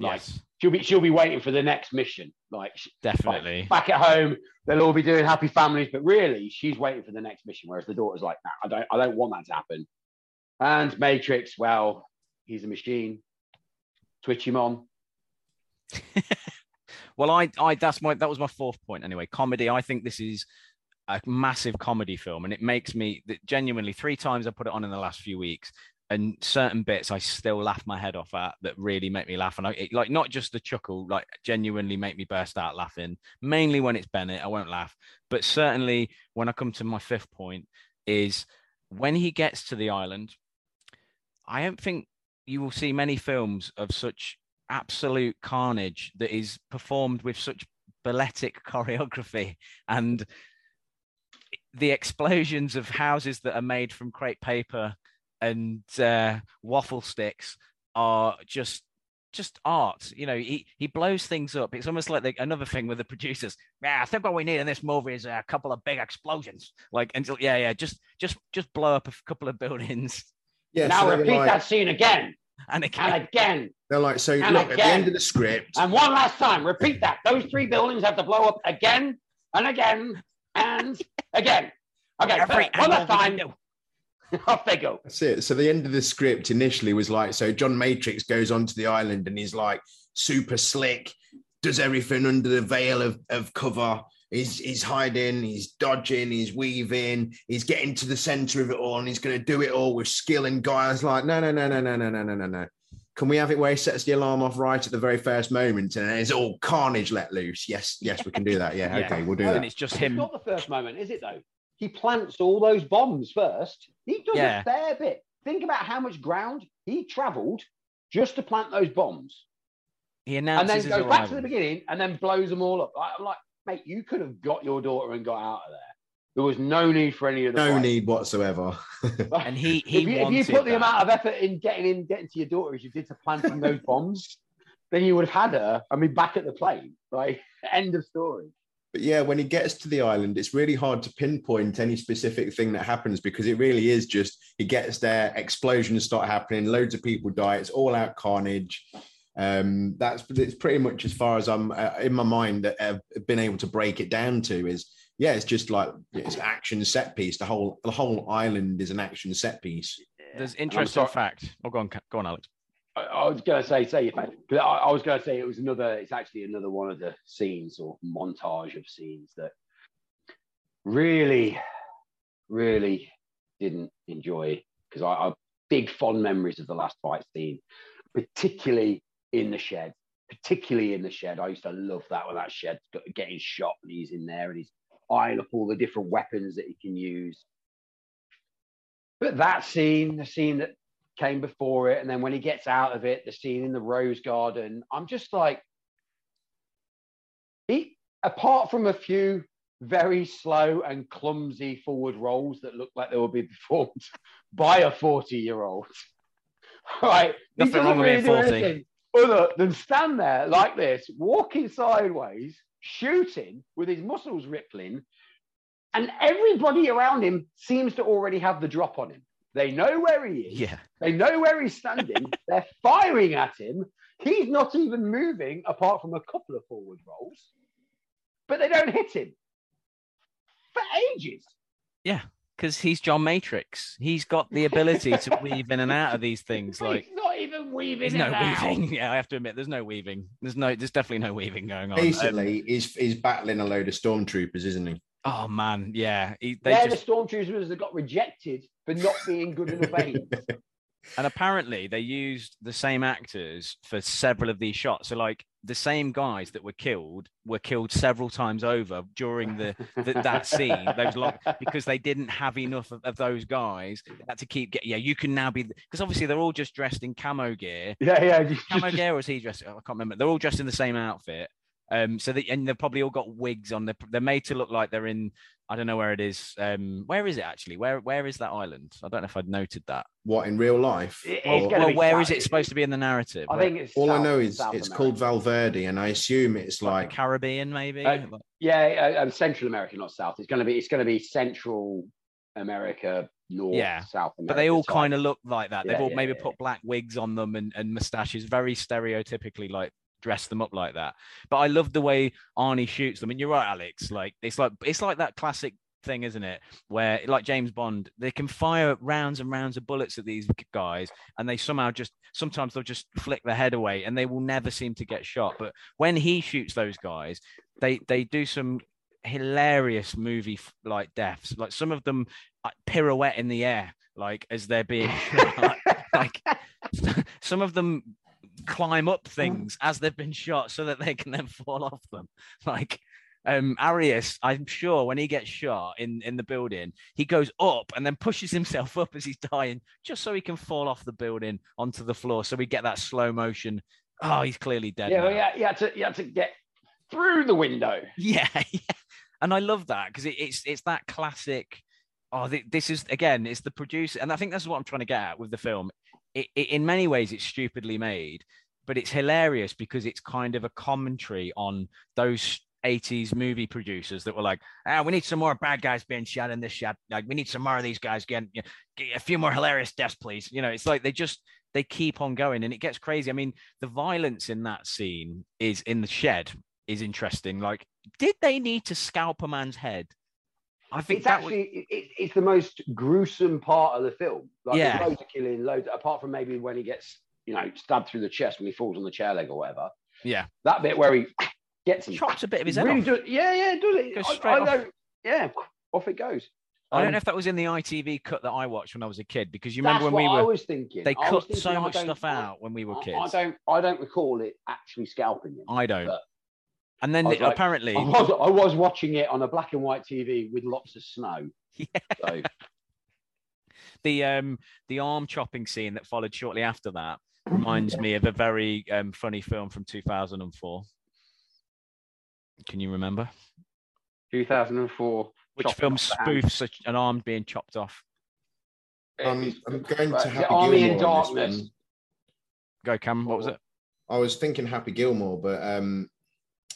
Like, yes, she'll be she'll be waiting for the next mission. Like definitely like, back at home, they'll all be doing happy families, but really she's waiting for the next mission. Whereas the daughter's like, nah, I don't I don't want that to happen. And Matrix, well, he's a machine. Twitch him on. Well, I I that's my that was my fourth point anyway. Comedy. I think this is a massive comedy film, and it makes me genuinely three times I put it on in the last few weeks, and certain bits I still laugh my head off at that really make me laugh. And I it, like not just the chuckle, like genuinely make me burst out laughing, mainly when it's Bennett. I won't laugh, but certainly when I come to my fifth point is when he gets to the island. I don't think you will see many films of such absolute carnage that is performed with such balletic choreography, and the explosions of houses that are made from crepe paper and uh, waffle sticks are just just art. You know, he, he blows things up. It's almost like the, another thing with the producers. Yeah, I think what we need in this movie is a couple of big explosions. Like, until yeah, yeah, just just just blow up a couple of buildings. Yeah, now so repeat like, that scene again and again. And again. They're like, so look, again, at the end of the script. And one last time, repeat that. Those three buildings have to blow up again and again. And again, okay, every one last time, off they go. That's it. So the end of the script initially was like, so John Matrix goes onto the island and he's like super slick, does everything under the veil of, of cover. He's, he's hiding, he's dodging, he's weaving, he's getting to the center of it all, and he's going to do it all with skill and guile. It's like, no, no, no, no, no, no, no, no, no, no. Can we have it where he sets the alarm off right at the very first moment and it's all carnage let loose? Yes, yes, we can do that. Yeah, yeah. Okay, we'll do well, that. And it's just him. It's not the first moment, is it, though? He plants all those bombs first. He does yeah. a fair bit. Think about how much ground he travelled just to plant those bombs. He announces and then goes his back arrival. to the beginning and then blows them all up. I'm like, mate, you could have got your daughter and got out of there. There was no need for any of the. No fight. need whatsoever. And he, he if, you, if you put that. the amount of effort in getting in, getting to your daughter as you did to planting those bombs, then you would have had her. I mean, back at the plane. Like, end of story. But yeah, when he gets to the island, it's really hard to pinpoint any specific thing that happens because it really is just he gets there, explosions start happening, loads of people die, it's all out carnage. Um, that's it's pretty much as far as I'm uh, in my mind that I've been able to break it down to is. Yeah, it's just like it's an action set piece. The whole the whole island is an action set piece. There's interesting fact. Oh, go on, go on, Alex. I, I was going to say, say your fact. I, I was going to say it was another. It's actually another one of the scenes or montage of scenes that really, really didn't enjoy because I, I have big fond memories of the last fight scene, particularly in the shed. Particularly in the shed, I used to love that when that shed getting shot and he's in there and he's eyeing up all the different weapons that he can use. But that scene, the scene that came before it, and then when he gets out of it, the scene in the rose garden, I'm just like, he, apart from a few very slow and clumsy forward rolls that look like they will be performed by a forty-year-old. Right, nothing he wrong with really anything other than stand there like this, walking sideways, shooting with his muscles rippling, and everybody around him seems to already have the drop on him. They know where he is. Yeah. They know where he's standing. They're firing at him. He's not even moving apart from a couple of forward rolls, but they don't hit him for ages. Yeah, because he's John Matrix. He's got the ability to weave in and out of these things. Like he's not even weaving. There's no out. weaving. Yeah, I have to admit, there's no weaving. There's no. There's definitely no weaving going on. Basically, um, he's he's battling a load of stormtroopers, isn't he? Oh man, yeah. He, they They're just... the stormtroopers that got rejected for not being good enough aides. And apparently they used the same actors for several of these shots. So like the same guys that were killed were killed several times over during the, the that scene. Those long, because they didn't have enough of, of those guys that to keep get. Yeah, you can now be, because obviously they're all just dressed in camo gear. Yeah, yeah. Camo gear, or is he dressed? I can't remember. They're all dressed in the same outfit. Um, so they, and they've probably all got wigs on. They're, they're made to look like they're in, I don't know where it is. Um, where is it actually? Where Where is that island? I don't know if I'd noted that. What, in real life? It, or, well, where sad. Is it supposed to be in the narrative? I think it's all South, I know is South it's America. Called Valverde, and I assume it's like, like Caribbean, maybe. Uh, yeah, uh, um, Central America, not South. It's gonna be it's gonna be Central America. North, yeah, South America, but they all kind of look like that. Yeah, They've all yeah, maybe yeah, put yeah. black wigs on them and, and mustaches, very stereotypically like. Dress them up like that. But I love the way Arnie shoots them. And you're right, Alex. Like it's like it's like that classic thing, isn't it? Where like James Bond, they can fire rounds and rounds of bullets at these guys, and they somehow just sometimes they'll just flick their head away, and they will never seem to get shot. But when he shoots those guys, they they do some hilarious movie like deaths. Like some of them like, pirouette in the air, like as they're being shot. like, like some of them. Climb up things as they've been shot so that they can then fall off them. Like um Arias, I'm sure when he gets shot in in the building, he goes up and then pushes himself up as he's dying, just so he can fall off the building onto the floor. So we get that slow motion. Oh, he's clearly dead. Yeah, well, yeah, you had to you had to get through the window. Yeah, yeah. And I love that because it, it's it's that classic. Oh, th- this is again, it's the producer, and I think that's what I'm trying to get at with the film. It, it, in many ways, it's stupidly made, but it's hilarious because it's kind of a commentary on those eighties movie producers that were like, ah, we need some more bad guys being shot in this shot. Like, we need some more of these guys getting, you know, get a few more hilarious deaths, please. You know, it's like they just they keep on going, and it gets crazy. I mean, the violence in that scene is in the shed is interesting. Like, did they need to scalp a man's head? I think it's actually was... it, it's the most gruesome part of the film. Like, yeah, loads of killing, loads. Of, apart from maybe when he gets, you know, stabbed through the chest when he falls on the chair leg or whatever. Yeah, that bit where he gets him, chops a bit of his head really off. Does, yeah, yeah, does it? Goes I, straight I off. Know, yeah, off it goes. I um, don't know if that was in the I T V cut that I watched when I was a kid, because you remember when we were. I was thinking they I cut thinking so much stuff out when we were kids. I, I don't, I don't recall it actually scalping him. I don't. But, and then it, like, apparently... I was, I was watching it on a black and white T V with lots of snow. Yeah. So. The um, the arm chopping scene that followed shortly after that reminds me of a very um, funny film from two thousand four. Can you remember? two thousand four. Which film spoofs hand. An arm being chopped off? Um, I'm going to Happy Army in Darkness. Go, Cameron, what was it? I was thinking Happy Gilmore, but... Um...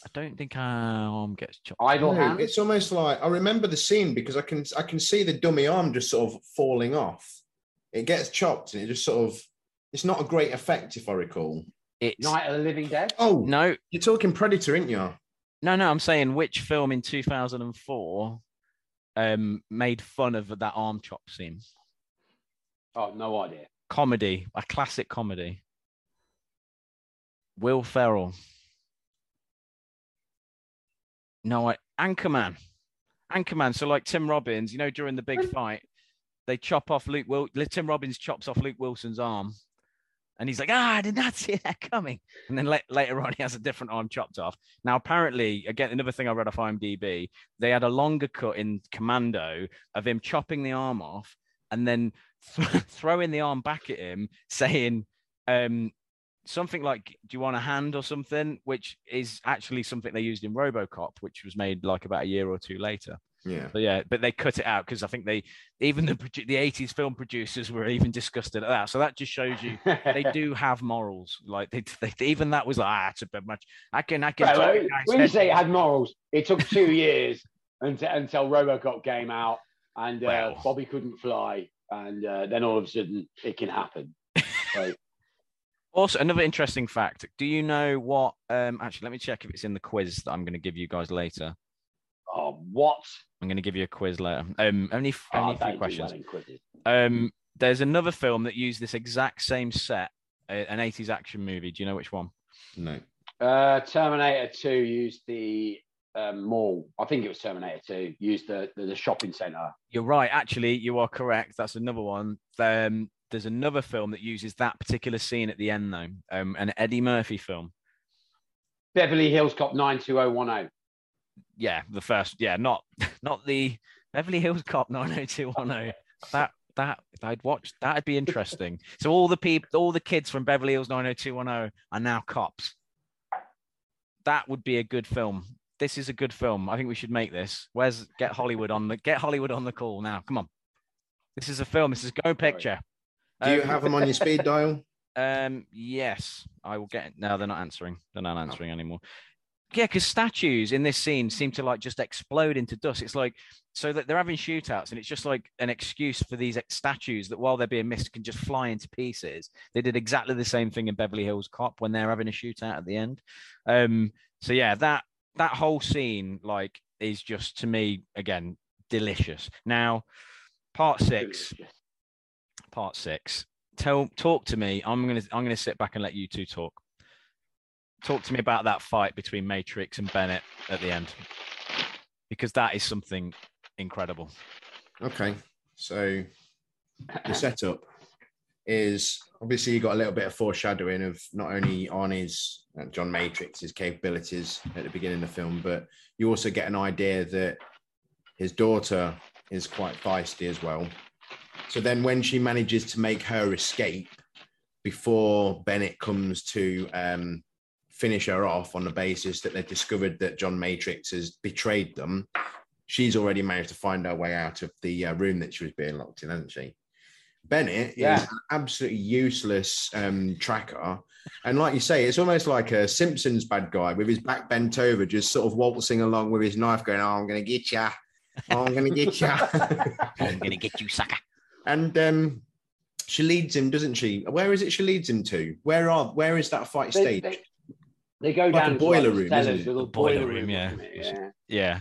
I don't think our arm gets chopped. Idle hand. It's almost like I remember the scene because I can I can see the dummy arm just sort of falling off. It gets chopped and it just sort of it's not a great effect if I recall. It's Night of the Living Dead. Oh no, you're talking Predator, aren't you? No, no, I'm saying which film in two thousand four um, made fun of that arm chop scene? Oh, no idea. Comedy, a classic comedy. Will Ferrell. No, I, Anchorman. Anchorman. So like Tim Robbins, you know, during the big fight, they chop off Luke Wil- Tim Robbins chops off Luke Wilson's arm. And he's like, ah, I did not see that coming. And then la- later on, he has a different arm chopped off. Now, apparently, again, another thing I read off IMDb, they had a longer cut in Commando of him chopping the arm off and then th- throwing the arm back at him, saying, um, something like, do you want a hand or something? Which is actually something they used in Robocop, which was made like about a year or two later. Yeah. But yeah, but they cut it out because I think they, even the the eighties film producers were even disgusted at that. So that just shows you they do have morals. Like they, they even that was like, ah, it's a bit much. I can, I can. Right, well, when you say it had morals, it took two years until, until Robocop came out and uh, well. Bobby couldn't fly. And uh, then all of a sudden it can happen. So, also, another interesting fact. Do you know what... Um, actually, let me check if it's in the quiz that I'm going to give you guys later. Oh, what? I'm going to give you a quiz later. Um, only oh, only a few questions. Um, there's another film that used this exact same set, an eighties action movie. Do you know which one? No. Uh, Terminator two used the um, mall. I think it was Terminator two. Used the, the, the shopping centre. You're right. Actually, you are correct. That's another one. Um, There's another film that uses that particular scene at the end, though, um, an Eddie Murphy film. Beverly Hills Cop nine two oh one oh. Yeah, the first. Yeah, not not the Beverly Hills Cop nine oh two one oh. That that I'd watch. That'd be interesting. So all the people, all the kids from Beverly Hills nine oh two one oh are now cops. That would be a good film. This is a good film. I think we should make this. Where's get Hollywood on the get Hollywood on the call now? Come on. This is a film. This is Go Picture. Do you um, have them on your speed dial? Um, yes, I will get it. No, they're not answering. They're not answering oh. anymore. Yeah, because statues in this scene seem to like just explode into dust. It's like, so that they're having shootouts, and it's just like an excuse for these statues that while they're being missed can just fly into pieces. They did exactly the same thing in Beverly Hills Cop when they're having a shootout at the end. Um, so yeah, that that whole scene like is just, to me, again, delicious. Now, part six. Part six. Tell talk to me. I'm gonna I'm gonna sit back and let you two talk. Talk to me about that fight between Matrix and Bennett at the end, because that is something incredible. Okay, so the setup is obviously you got a little bit of foreshadowing of not only Arnie's uh, John Matrix's capabilities at the beginning of the film, but you also get an idea that his daughter is quite feisty as well. So then when she manages to make her escape before Bennett comes to um, finish her off on the basis that they've discovered that John Matrix has betrayed them, she's already managed to find her way out of the uh, room that she was being locked in, hasn't she? Bennett yeah. is an absolutely useless um, tracker. And like you say, it's almost like a Simpsons bad guy with his back bent over, just sort of waltzing along with his knife going, oh, I'm going to get ya. Oh, I'm going to get ya. I'm going to get you, sucker. And um, she leads him, doesn't she? Where is it she leads him to? Where are? Where is that fight they, stage? They, they go like down a boiler room, isn't it? A boiler room, yeah. yeah. Yeah.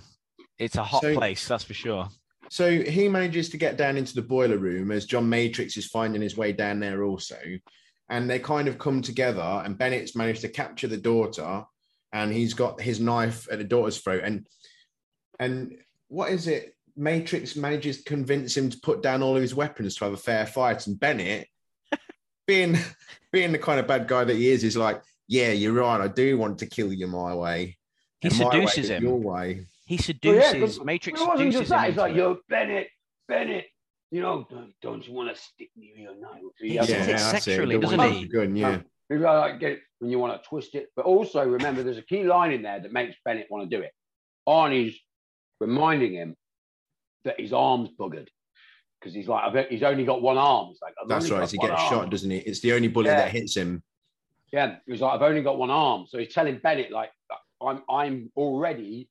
It's a hot so, place, that's for sure. So he manages to get down into the boiler room as John Matrix is finding his way down there also. And they kind of come together, and Bennett's managed to capture the daughter, and he's got his knife at the daughter's throat. And And what is it? Matrix manages to convince him to put down all of his weapons to have a fair fight, and Bennett, being being the kind of bad guy that he is, is like, yeah, you're right, I do want to kill you my way. He and seduces way him. Your way. He seduces, well, yeah, Matrix it wasn't seduces just that. He's like, yo, Bennett, Bennett, you know, don't, don't you want to stick me with your knife? He yeah, yeah, sexually, doesn't he? Gun, yeah. Um, I like get it when you want to twist it. But also, remember, there's a key line in there that makes Bennett want to do it. Arnie's reminding him that his arm's buggered, because he's like, I've, he's only got one arm. It's like, that's right, he gets arm. shot, doesn't he? It's the only bullet yeah. that hits him. Yeah, he was like, I've only got one arm. So he's telling Bennett, like, I'm, I'm already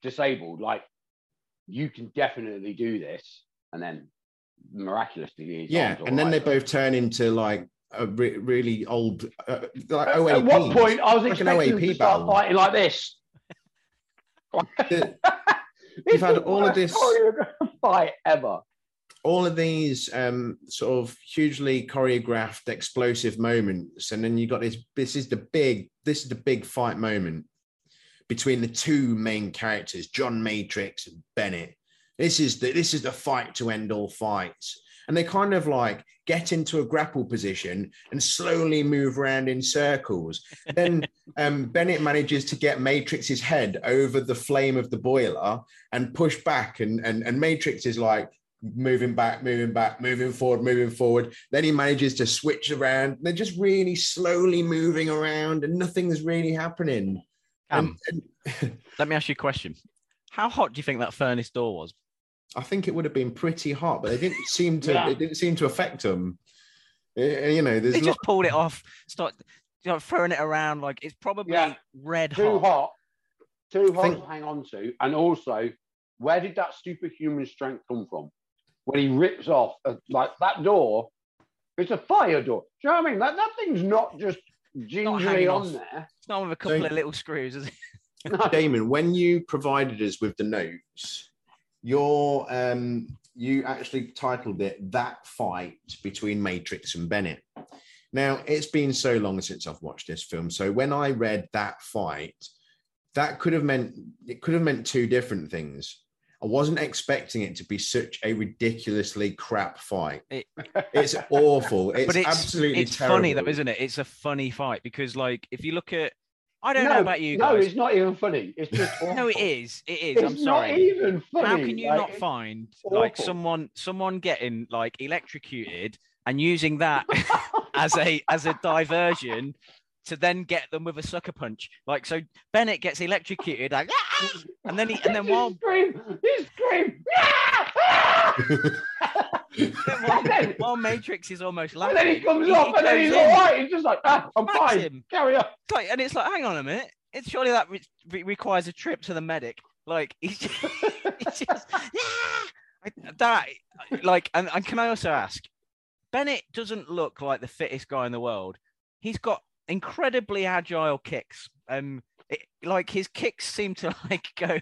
disabled. Like, you can definitely do this. And then miraculously, his yeah. And then right. they both turn into like a re- really old, uh, like at, O A P. At what point I was like expecting to start battle. fighting like this? the- You've had all of this fight ever. All of these um, sort of hugely choreographed, explosive moments, and then you got this. This is the big. This is the big fight moment between the two main characters, John Matrix and Bennett. This is the. This is the fight to end all fights. And they kind of like get into a grapple position and slowly move around in circles. Then um, Bennett manages to get Matrix's head over the flame of the boiler and push back. And, and, and Matrix is like moving back, moving back, moving forward, moving forward. Then he manages to switch around. They're just really slowly moving around and nothing's really happening. Um, and, and let me ask you a question. How hot do you think that furnace door was? I think it would have been pretty hot, but they didn't seem to. yeah. It didn't seem to affect them. It, you know, there's they just lot... pulled it off, start you know, throwing it around like it's probably yeah. red hot. Too hot, too hot think... to hang on to. And also, where did that superhuman strength come from? When he rips off a, like that door, it's a fire door. Do you know what I mean? Like that thing's not just gingerly not on off. there. It's not with a couple so... of little screws, is it? No. Damon, when you provided us with the notes, Your, um, you actually titled it That Fight Between Matrix and Bennett. Now, it's been so long since I've watched this film. So when I read that fight, that could have meant, it could have meant two different things. I wasn't expecting it to be such a ridiculously crap fight. It, it's awful. It's, but it's absolutely it's terrible. Funny though, isn't it? It's a funny fight because, like, if you look at, I don't no, know about you guys. No, it's not even funny. It's just awful. No, it is. It is. It's I'm sorry. It's not even funny. How can you like, not find like someone someone getting like electrocuted and using that as a as a diversion to then get them with a sucker punch? Like, so Bennett gets electrocuted, like, ah! and then he and then while scream, he scream, ah! then while, then, while Matrix is almost laughing, and then he comes he, off, he and then he's in. all right. He's just like, ah, I'm fine. Him. Carry on. It's like, and it's like, hang on a minute. It's surely that re- re- requires a trip to the medic. Like, he's just, he's just yeah! that. Like, and, and can I also ask, Bennett doesn't look like the fittest guy in the world. He's got incredibly agile kicks. Um, it, like his kicks seem to like go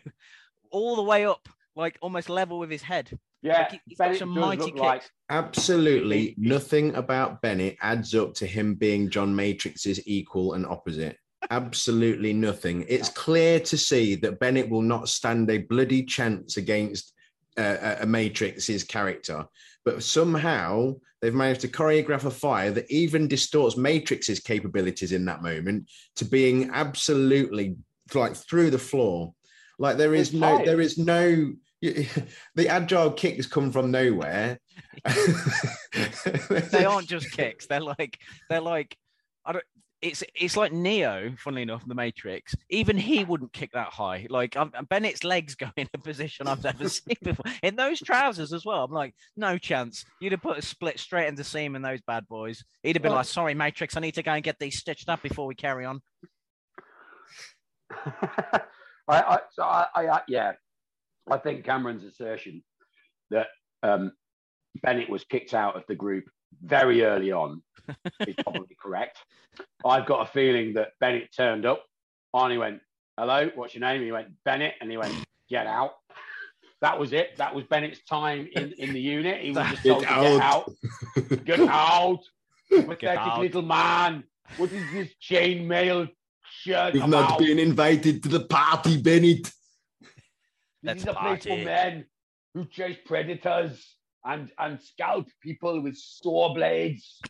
all the way up, like almost level with his head. Yeah, like he's got some mighty kicks. Like... Absolutely nothing about Bennett adds up to him being John Matrix's equal and opposite. Absolutely nothing. It's clear to see that Bennett will not stand a bloody chance against uh, a Matrix's character. But somehow they've managed to choreograph a fire that even distorts Matrix's capabilities in that moment to being absolutely like through the floor. Like there is it's no, tight. there is no, the agile kicks come from nowhere. They aren't just kicks. They're like, they're like, I don't, it's, it's like Neo, funnily enough, The Matrix. Even he wouldn't kick that high. Like, I'm, Bennett's legs go in a position I've never seen before. In those trousers as well. I'm like, no chance. You'd have put a split straight into seam in those bad boys. He'd have been what? like, sorry, Matrix, I need to go and get these stitched up before we carry on. I, I, so I, I, yeah, I think Cameron's assertion that um, Bennett was kicked out of the group very early on is probably correct. I've got a feeling that Bennett turned up. Arnie went, hello, what's your name? And he went, Bennett. And he went, get out. That was it. That was Bennett's time in, in the unit. He was just told to get out. Get out. Pathetic little man. What is this chainmail shirt? You've not been invited to the party, Bennett. This is a place for men who chase predators and and scalp people with saw blades.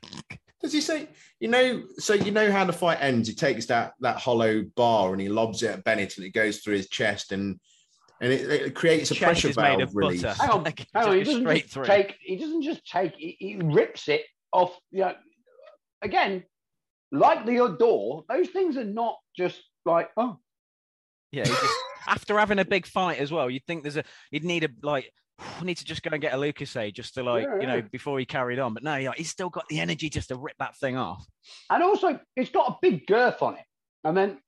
Does he say, you know, so you know how the fight ends? He takes that that hollow bar and he lobs it at Bennett and it goes through his chest and and it, it creates a pressure valve release. Hang on, hang on, he doesn't just take, he doesn't just take, he, he rips it off. You know, again, like the door, those things are not just like, oh. Yeah, he just, after having a big fight as well, you'd think there's a, you'd need a, like, I need to just go and get a Lucasade just to like, yeah, you know, yeah. before he carried on. But no, like, he's still got the energy just to rip that thing off. And also, it's got a big girth on it. And then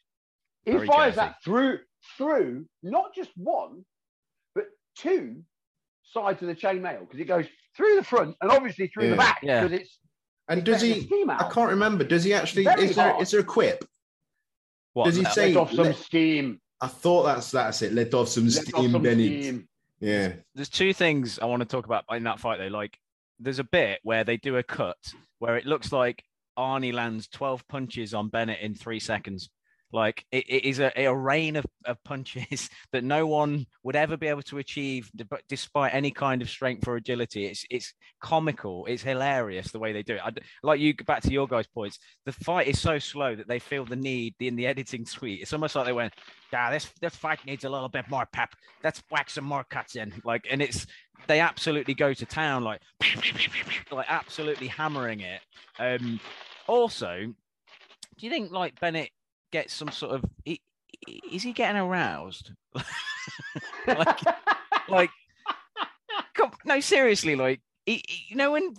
he Very fires girthy. that through, through not just one, but two sides of the chainmail because it goes through the front and obviously through yeah. the back because yeah. it's. And it's does he? I can't remember. Does he actually? Is there, is there a quip? What? Does he say? Let off some let, steam. I thought that's that's it. Let off some let steam, off some Bennett. Steam. Yeah. There's two things I want to talk about in that fight though. Like, there's a bit where they do a cut where it looks like Arnie lands twelve punches on Bennett in three seconds. Like, it, it is a, a rain of, of punches that no one would ever be able to achieve, despite any kind of strength or agility. It's it's comical. It's hilarious the way they do it. I, like you, back to your guys' points. The fight is so slow that they feel the need in the editing suite. It's almost like they went, yeah, this this fight needs a little bit more pep. Let's whack some more cuts in. Like, and it's they absolutely go to town, like, like absolutely hammering it. Um, also, do you think like Bennett gets some sort of? He, is he getting aroused? like, like, come, no, seriously, like, he, he, you know when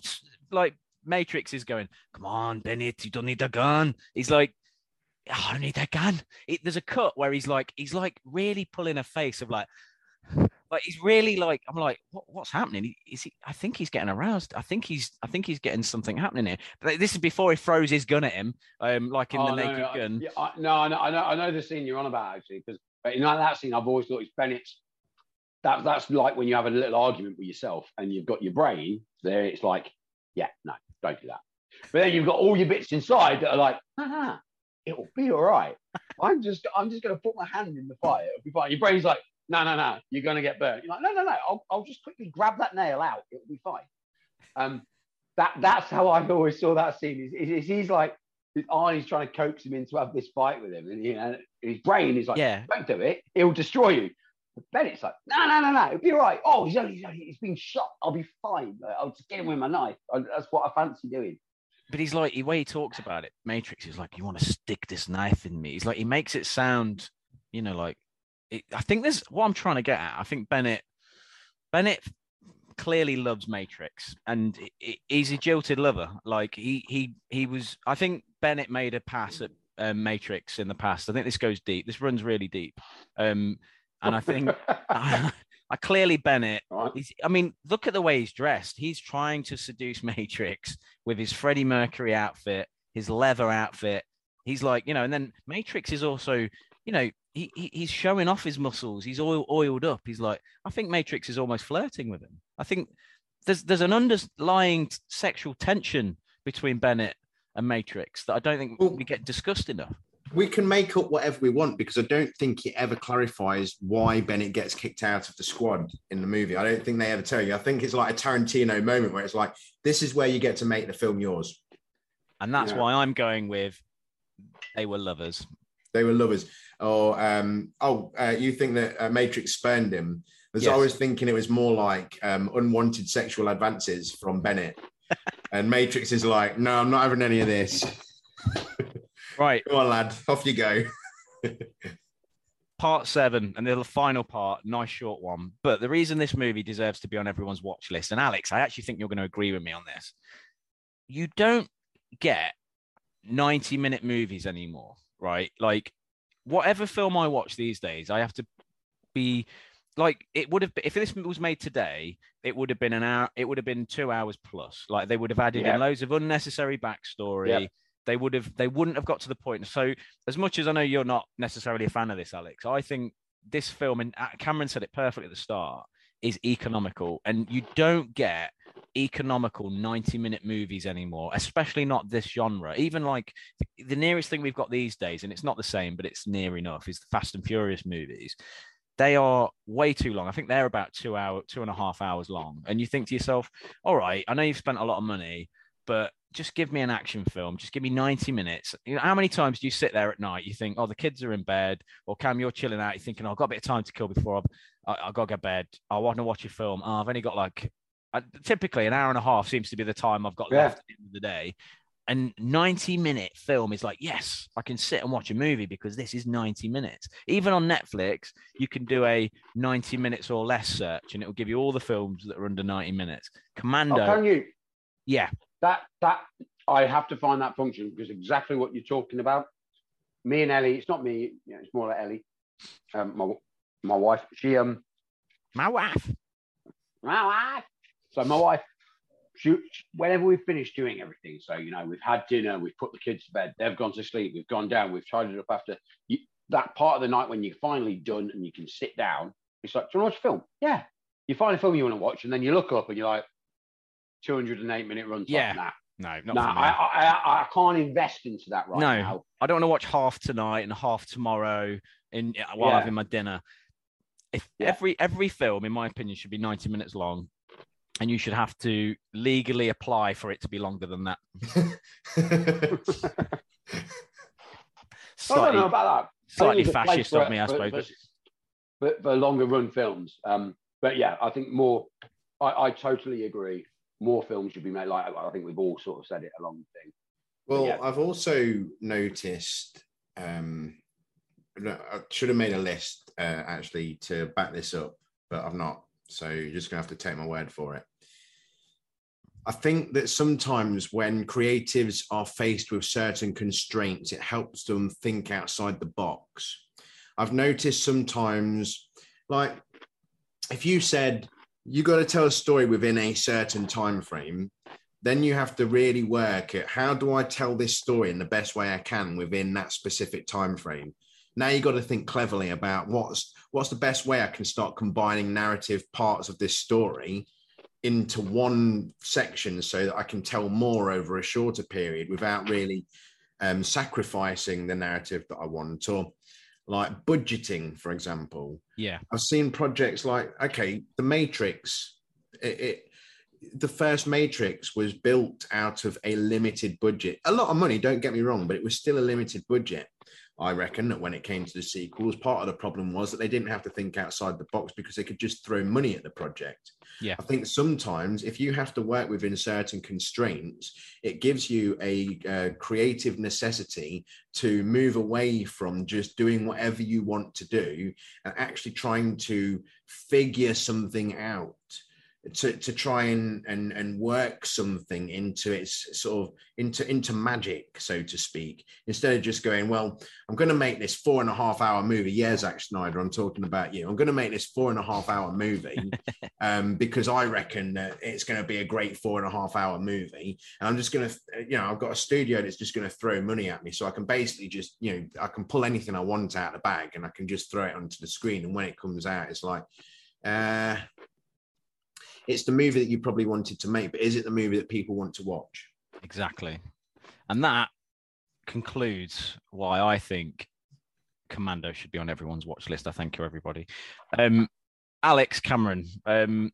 like Matrix is going, come on, Bennett, you don't need a gun. He's like, I don't need that gun. It, there's a cut where he's like, he's like really pulling a face of like, like he's really like, I'm like, what, what's happening? Is he? I think he's getting aroused. I think he's, I think he's getting something happening here. But this is before he throws his gun at him, um, like in oh, the no, Naked no, Gun. I, yeah, I, no, I know, I know, I know the scene you're on about actually, because in that scene, I've always thought it's Bennett's. That that's like when you have a little argument with yourself and you've got your brain there. It's like, yeah, no, don't do that. But then you've got all your bits inside that are like, haha. It'll be all right. I'm just, I'm just going to put my hand in the fire. It'll be fine. Your brain's like, no, no, no, you're going to get burned. You're like, no, no, no, I'll, I'll just quickly grab that nail out. It'll be fine. Um, that That's how I always saw that scene. Is, is, is he's like, Arnie's trying to coax him in to have this fight with him. And, you know, his brain is like, yeah. don't do it. It'll destroy you. But Bennett's like, no, no, no, no. It'll be all right. Oh, he's, only, he's been shot. I'll be fine. I'll just get him with my knife. That's what I fancy doing. But he's like, the way he talks about it, Matrix, is like, you want to stick this knife in me. He's like, he makes it sound, you know, like, it, I think this, what I'm trying to get at, I think Bennett, Bennett clearly loves Matrix, and he's a jilted lover. Like, he, he, he was, I think Bennett made a pass at uh, Matrix in the past. I think this goes deep. This runs really deep. Um, and I think, I, I clearly Bennett, he's, I mean, look at the way he's dressed. He's trying to seduce Matrix with his Freddie Mercury outfit, his leather outfit. He's like, you know, and then Matrix is also, you know, he, he he's showing off his muscles. He's oil, oiled up. He's like, I think Matrix is almost flirting with him. I think there's there's an underlying t- sexual tension between Bennett and Matrix that I don't think well, we get discussed enough. We can make up whatever we want, because I don't think it ever clarifies why Bennett gets kicked out of the squad in the movie. I don't think they ever tell you. I think it's like a Tarantino moment where it's like, this is where you get to make the film yours. And that's yeah. why I'm going with they were lovers. They were lovers. Or, um, oh, uh, you think that uh, Matrix spurned him. Because yes. I was thinking it was more like um, unwanted sexual advances from Bennett. And Matrix is like, no, I'm not having any of this. Right. Come on, lad. Off you go. Part seven, and the final part, nice short one. But the reason this movie deserves to be on everyone's watch list, and Alex, I actually think you're going to agree with me on this. You don't get ninety-minute movies anymore, right? Like, whatever film I watch these days, I have to be... Like, it would have been, if this was made today, it would have been an hour, it would have been two hours plus. Like, they would have added yep. in loads of unnecessary backstory. Yep. They would have, they wouldn't have got to the point. So, as much as I know you're not necessarily a fan of this, Alex, I think this film, and Cameron said it perfectly at the start, is economical, and you don't get economical ninety-minute movies anymore, especially not this genre. Even like the nearest thing we've got these days, and it's not the same, but it's near enough, is the Fast and Furious movies. They are way too long. I think they're about two hour, two and a half hours long. And you think to yourself, all right, I know you've spent a lot of money, but just give me an action film. Just give me ninety minutes. You know, how many times do you sit there at night? You think, oh, the kids are in bed, or Cam, you're chilling out. You're thinking, oh, I've got a bit of time to kill before I've, I, I've got to go to bed. I want to watch a film. Oh, I've only got like, I, typically an hour and a half seems to be the time I've got yeah. left at the end of the day. And ninety minute film is like, yes, I can sit and watch a movie because this is ninety minutes. Even on Netflix, you can do a ninety minutes or less search, and it will give you all the films that are under ninety minutes. Commando. Oh, can you? Yeah. That that I have to find that function, because exactly what you're talking about. Me and Ellie, it's not me, you know, it's more like Ellie, um, my my wife. She um, my wife, my wife. So my wife, she, whenever we've finished doing everything, so you know we've had dinner, we've put the kids to bed, they've gone to sleep, we've gone down, we've tidied up after you, that part of the night when you're finally done and you can sit down, it's like, do you want to watch a film? Yeah, you find a film you want to watch, and then you look up and you're like, two hundred eight minute runs. Yeah. Like, nah. No, not nah, for me. I, I, I can't invest into that right no, now. I don't want to watch half tonight and half tomorrow in while yeah. having my dinner. If yeah. every every film, in my opinion, should be ninety minutes long, and you should have to legally apply for it to be longer than that. Slightly, I don't know about that. Slightly fascist of me, I suppose. But, but for longer run films. Um, but yeah, I think more, I, I totally agree. More films should be made. Like, I think we've all sort of said it along the thing. Well, yeah. I've also noticed, um, I should have made a list uh, actually to back this up, but I've not. So you're just going to have to take my word for it. I think that sometimes when creatives are faced with certain constraints, it helps them think outside the box. I've noticed sometimes, like, if you said, you got to tell a story within a certain time frame, then you have to really work at how do I tell this story in the best way I can within that specific time frame. Now you got to think cleverly about what's what's the best way I can start combining narrative parts of this story into one section so that I can tell more over a shorter period without really um, sacrificing the narrative that I want. Or like budgeting, for example. Yeah. I've seen projects like, okay, The Matrix, it, it the first Matrix was built out of a limited budget. A lot of money, don't get me wrong, but it was still a limited budget. I reckon that when it came to the sequels, part of the problem was that they didn't have to think outside the box because they could just throw money at the project. Yeah. I think sometimes if you have to work within certain constraints, it gives you a uh, creative necessity to move away from just doing whatever you want to do and actually trying to figure something out. To, to try and, and and work something into its sort of into into magic, so to speak, instead of just going, well, I'm going to make this four and a half hour movie. Yeah, Zack Snyder, I'm talking about you. I'm going to make this four and a half hour movie um, because I reckon that it's going to be a great four and a half hour movie. And I'm just going to, you know, I've got a studio that's just going to throw money at me. So I can basically just, you know, I can pull anything I want out of the bag and I can just throw it onto the screen. And when it comes out, it's like, uh, it's the movie that you probably wanted to make, but is it the movie that people want to watch? Exactly. And that concludes why I think Commando should be on everyone's watch list. I thank you, everybody. Um, Alex, Cameron, um,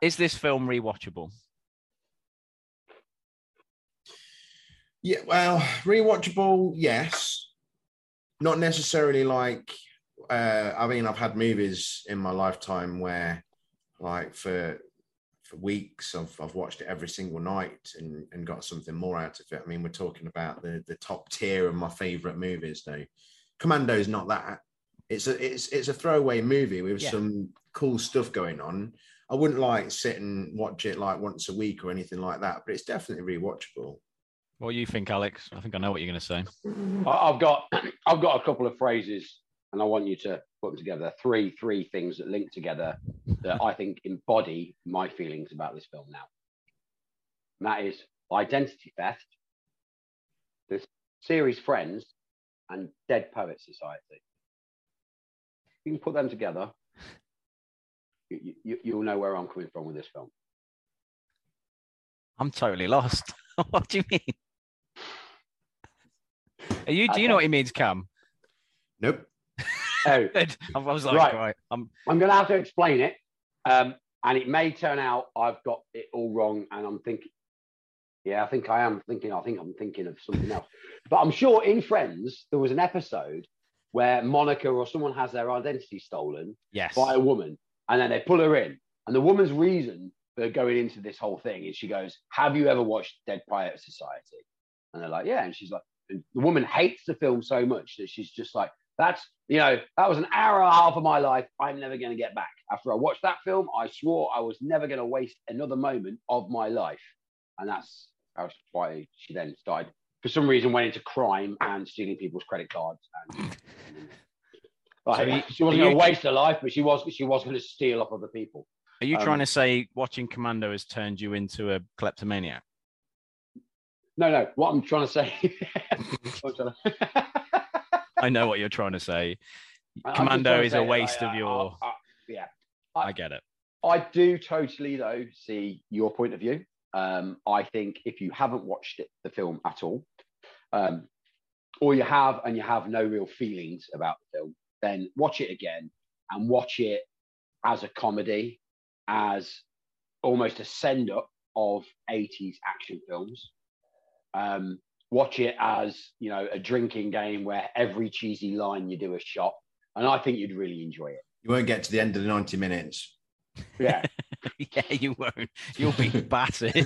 is this film rewatchable? Yeah, well, rewatchable, yes. Not necessarily like, uh, I mean, I've had movies in my lifetime where Like for for weeks, I've I've watched it every single night and, and got something more out of it. I mean, we're talking about the, the top tier of my favourite movies though. Commando is not that. It's a it's it's a throwaway movie with yeah. some cool stuff going on. I wouldn't like sit and watch it like once a week or anything like that, but it's definitely rewatchable. What do you think, Alex? I think I know what you're going to say. I've got I've got a couple of phrases, and I want you to put them together. Three, three things that link together that I think embody my feelings about this film now. And that is identity theft, the series Friends, and Dead Poets Society. You can put them together. You, you, you'll know where I'm coming from with this film. I'm totally lost. What do you mean? Are you? Do you know what he means, Cam? Nope. So, I was like, right, right I'm, I'm going to have to explain it, um, and it may turn out I've got it all wrong, and I'm thinking, yeah, I think I am thinking, I think I'm thinking of something else. But I'm sure in Friends there was an episode where Monica or someone has their identity stolen yes. by a woman, and then they pull her in, and the woman's reason for going into this whole thing is she goes, "Have you ever watched Dead Poets Society?" And they're like, "Yeah," and she's like, and the woman hates the film so much that she's just like, That's, you know, that was an hour and a half of my life I'm never going to get back. After I watched that film, I swore I was never going to waste another moment of my life. And that's why she then started, for some reason, went into crime and stealing people's credit cards. And, like, so she wasn't going to waste her life, but she was she was going to steal off other people. Are you um, trying to say watching Commando has turned you into a kleptomaniac? No, no. What I'm trying to say... I'm trying to... I know what you're trying to say. Commando is a waste of your... Yeah. I get it. I do totally, though, see your point of view. Um, I think if you haven't watched it, the film at all, um, or you have and you have no real feelings about the film, then watch it again and watch it as a comedy, as almost a send-up of eighties action films. Um Watch it as, you know, a drinking game where every cheesy line you do a shot. And I think you'd really enjoy it. You won't get to the end of the ninety minutes. Yeah. Yeah, you won't. You'll be battered.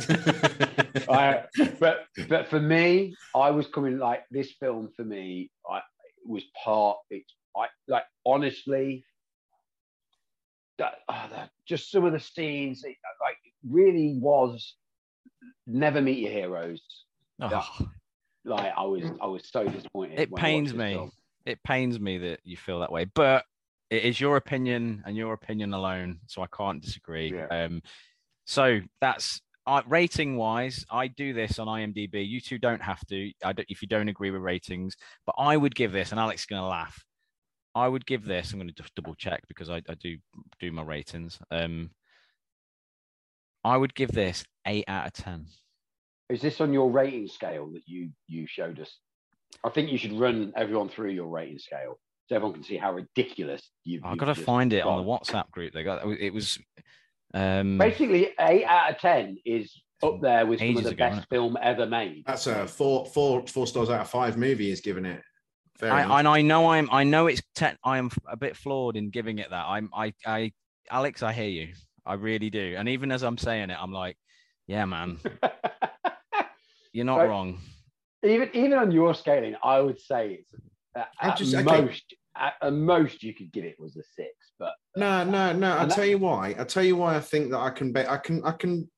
I, but but for me, I was coming like this film for me, I it was part, it, I like honestly, that, oh, that just some of the scenes, it, like really was never meet your heroes. Oh. That, Like I was, I was so disappointed. It pains me. Film. It pains me that you feel that way, but it is your opinion and your opinion alone, so I can't disagree. Yeah. Um, so that's uh, rating-wise. I do this on IMDb. You two don't have to. I don't, if you don't agree with ratings, but I would give this, and Alex is going to laugh. I would give this. I'm going to just double check because I, I do do my ratings. Um, I would give this eight out of ten. Is this on your rating scale that you, you showed us? I think you should run everyone through your rating scale so everyone can see how ridiculous you've. I've got to find it on the WhatsApp group. They got it was um, basically eight out of ten is up there with some of the best film ever made. That's a four, four, four stars out of five movie is giving it. I, and I know I'm. I know it's. Te- I am a bit flawed in giving it that. I'm. I. I. Alex, I hear you. I really do. And even as I'm saying it, I'm like, yeah, man, you're not so, wrong. Even even on your scaling, I would say it's uh, at just, most. Okay. At, at most, you could give it was a six. But uh, no, no, no. I'll that- tell you why. I'll tell you why I think that I can. Be- I can. I can.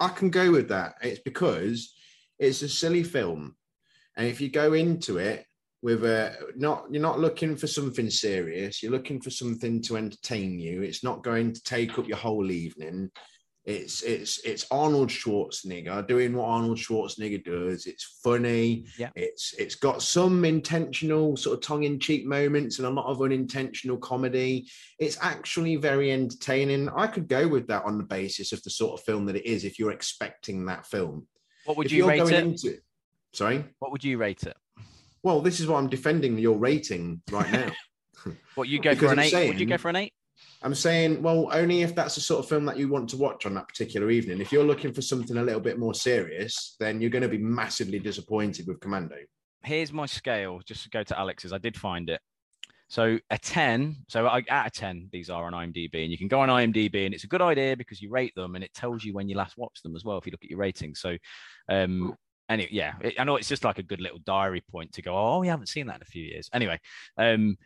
I can go with that. It's because it's a silly film, and if you go into it. With a not, you're not looking for something serious. You're looking for something to entertain you. It's not going to take up your whole evening. It's it's it's Arnold Schwarzenegger doing what Arnold Schwarzenegger does. It's funny. Yeah. It's it's got some intentional sort of tongue-in-cheek moments and a lot of unintentional comedy. It's actually very entertaining. I could go with that on the basis of the sort of film that it is. If you're expecting that film, what would if you rate it? Into, sorry, what would you rate it? Well, this is why I'm defending your rating right now. What, you go for an eight? Saying, would you go for an eight? I'm saying, well, only if that's the sort of film that you want to watch on that particular evening. If you're looking for something a little bit more serious, then you're going to be massively disappointed with Commando. Here's my scale, just to go to Alex's. I did find it. So a ten, so out of ten, these are on IMDb. And you can go on IMDb, and it's a good idea because you rate them, and it tells you when you last watched them as well if you look at your rating. So... um Anyway, yeah, it, I know it's just like a good little diary point to go, oh, we haven't seen that in a few years. Anyway, um,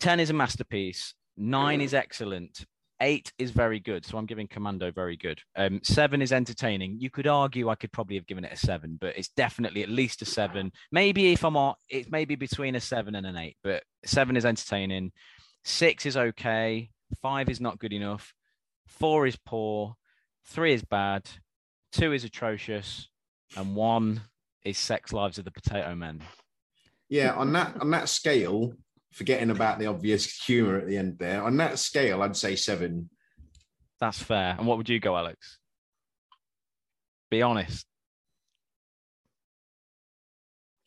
ten is a masterpiece. Nine is excellent. Eight is very good. So I'm giving Commando very good. Um, seven is entertaining. You could argue I could probably have given it a seven, but it's definitely at least a seven. Maybe if I'm on, it's maybe between a seven and an eight, but seven is entertaining. Six is okay. Five is not good enough. Four is poor. Three is bad. Two is atrocious. And one is Sex Lives of the Potato Men. Yeah, on that on that scale, forgetting about the obvious humour at the end there, on that scale, I'd say seven. That's fair. And what would you go, Alex? Be honest.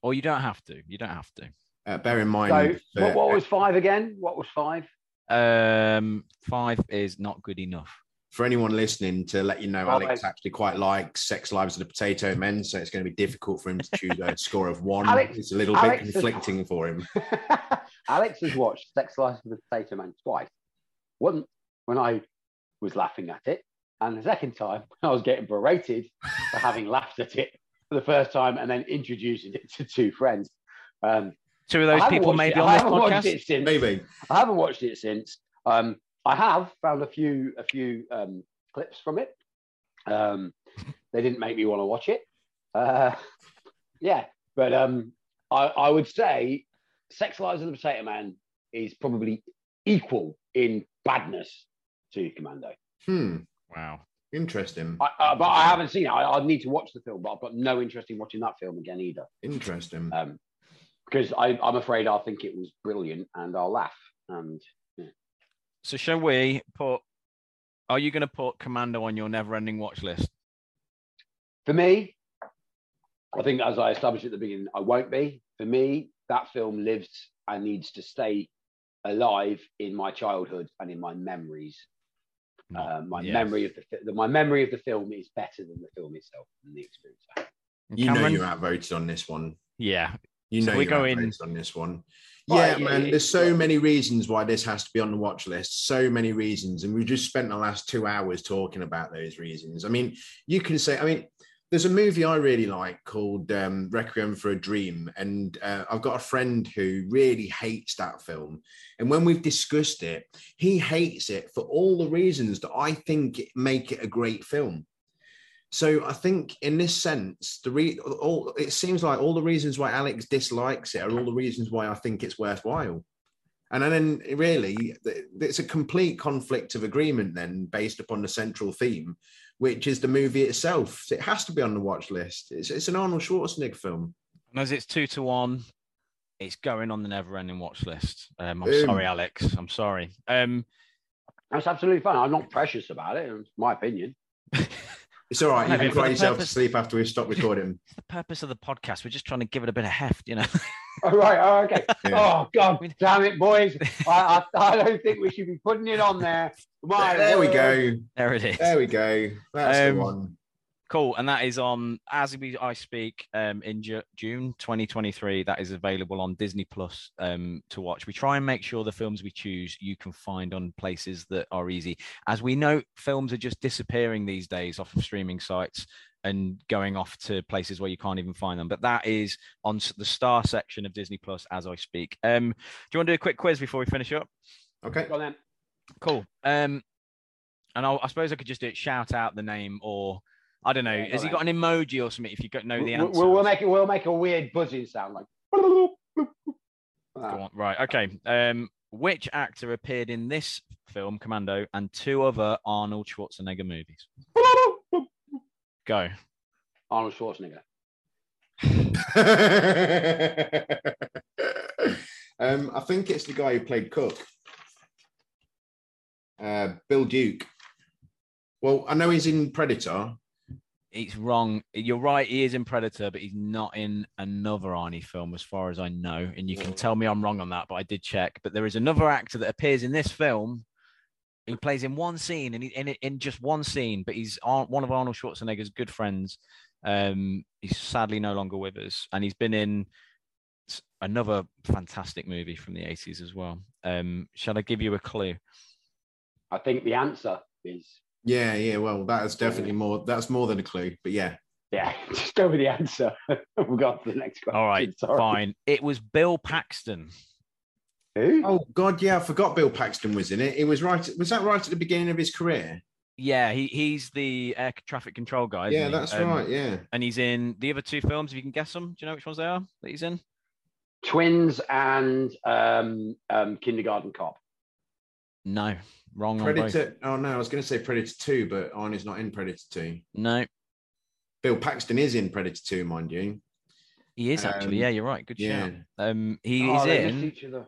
Or you don't have to. You don't have to. Uh, bear in mind. So, uh, what, what was five again? What was five? Um, five is not good enough. For anyone listening, to let you know, oh, Alex I... actually quite likes Sex Lives of the Potato Men, so it's going to be difficult for him to choose a score of one. Alex, it's a little Alex bit conflicting has... for him. Alex has watched Sex Lives of the Potato Men twice. One, when I was laughing at it, and the second time, when I was getting berated for having laughed at it for the first time and then introducing it to two friends. Um, two of those people maybe it. on this podcast? Maybe. I haven't watched it since. Um, I have found a few a few um, clips from it. Um, they didn't make me want to watch it. Uh, yeah, but um, I, I would say Sex Lives of the Potato Man is probably equal in badness to Commando. Hmm. Wow. Interesting. I, uh, but I haven't seen it. I, I need to watch the film, but I've got no interest in watching that film again either. Interesting. Um, because I, I'm afraid I'll think it was brilliant and I'll laugh and... So shall we put, are you going to put Commando on your never-ending watch list? For me, I think as I established at the beginning, I won't be. For me, that film lives and needs to stay alive in my childhood and in my memories. Uh, my yes. memory of the my memory of the film is better than the film itself and the experience. You Cameron? know you're outvoted on this one. Yeah. You know so we you're going on this one. Yeah, well, man, it, it, there's so many reasons why this has to be on the watch list. So many reasons. And we've just spent the last two hours talking about those reasons. I mean, you can say, I mean, there's a movie I really like called um, Requiem for a Dream. And uh, I've got a friend who really hates that film. And when we've discussed it, he hates it for all the reasons that I think make it a great film. So I think in this sense, the re- all, it seems like all the reasons why Alex dislikes it are all the reasons why I think it's worthwhile. And then really, it's a complete conflict of agreement then based upon the central theme, which is the movie itself. It has to be on the watch list. It's, it's an Arnold Schwarzenegger film. And as it's two to one, it's going on the never-ending watch list. Um, I'm um, sorry, Alex. I'm sorry. Um, that's absolutely fine. I'm not precious about it. It's my opinion. It's all right. You can cry yourself to sleep after we stop recording. It's the purpose of the podcast. We're just trying to give it a bit of heft, you know. All right. Oh, okay. Yeah. Oh, God damn it, boys. I, I, I don't think we should be putting it on there. My there word. we go. There it is. There we go. That's um, the one. Cool. And that is on, as we I speak, um, in Ju- June twenty twenty-three. That is available on Disney Plus um, to watch. We try and make sure the films we choose you can find on places that are easy. As we know, films are just disappearing these days off of streaming sites and going off to places where you can't even find them. But that is on the star section of Disney Plus as I speak. Um, do you want to do a quick quiz before we finish up? Okay. Go on then. Cool. Um, and I'll, I suppose I could just do it, shout out the name or... I don't know. Yeah, Has he got an emoji or something? If you don't know the answer, we'll, we'll make it. We'll make a weird buzzing sound like. Go on. Right. Okay. Um, which actor appeared in this film, Commando, and two other Arnold Schwarzenegger movies? Go. Arnold Schwarzenegger. um, I think it's the guy who played Cook. Uh, Bill Duke. Well, I know he's in Predator. It's wrong. You're right. He is in Predator, but he's not in another Arnie film, as far as I know. And you can tell me I'm wrong on that, but I did check. But there is another actor that appears in this film who plays in one scene, and he, in, in just one scene. But he's one of Arnold Schwarzenegger's good friends. Um, he's sadly no longer with us, and he's been in another fantastic movie from the eighties as well. Um, shall I give you a clue? I think the answer is. Yeah, yeah. Well, that is definitely more. That's more than a clue. But yeah, yeah. Just go with the answer. We'll go on to the next question. All right, Sorry. fine. It was Bill Paxton. Who? Oh God, yeah. I forgot Bill Paxton was in it. It was right. Was that right at the beginning of his career? Yeah, he he's the air traffic control guy. Yeah, that's um, right. Yeah, and he's in the other two films. If you can guess them, do you know which ones they are that he's in? Twins and um, um, Kindergarten Cop. No, wrong. Predator. Oh no, I was going to say Predator two, but Arnie's not in Predator two. No, Bill Paxton is in Predator two, mind you. He is um, actually. Yeah, you're right. Good yeah. shout. Um, he oh, is in.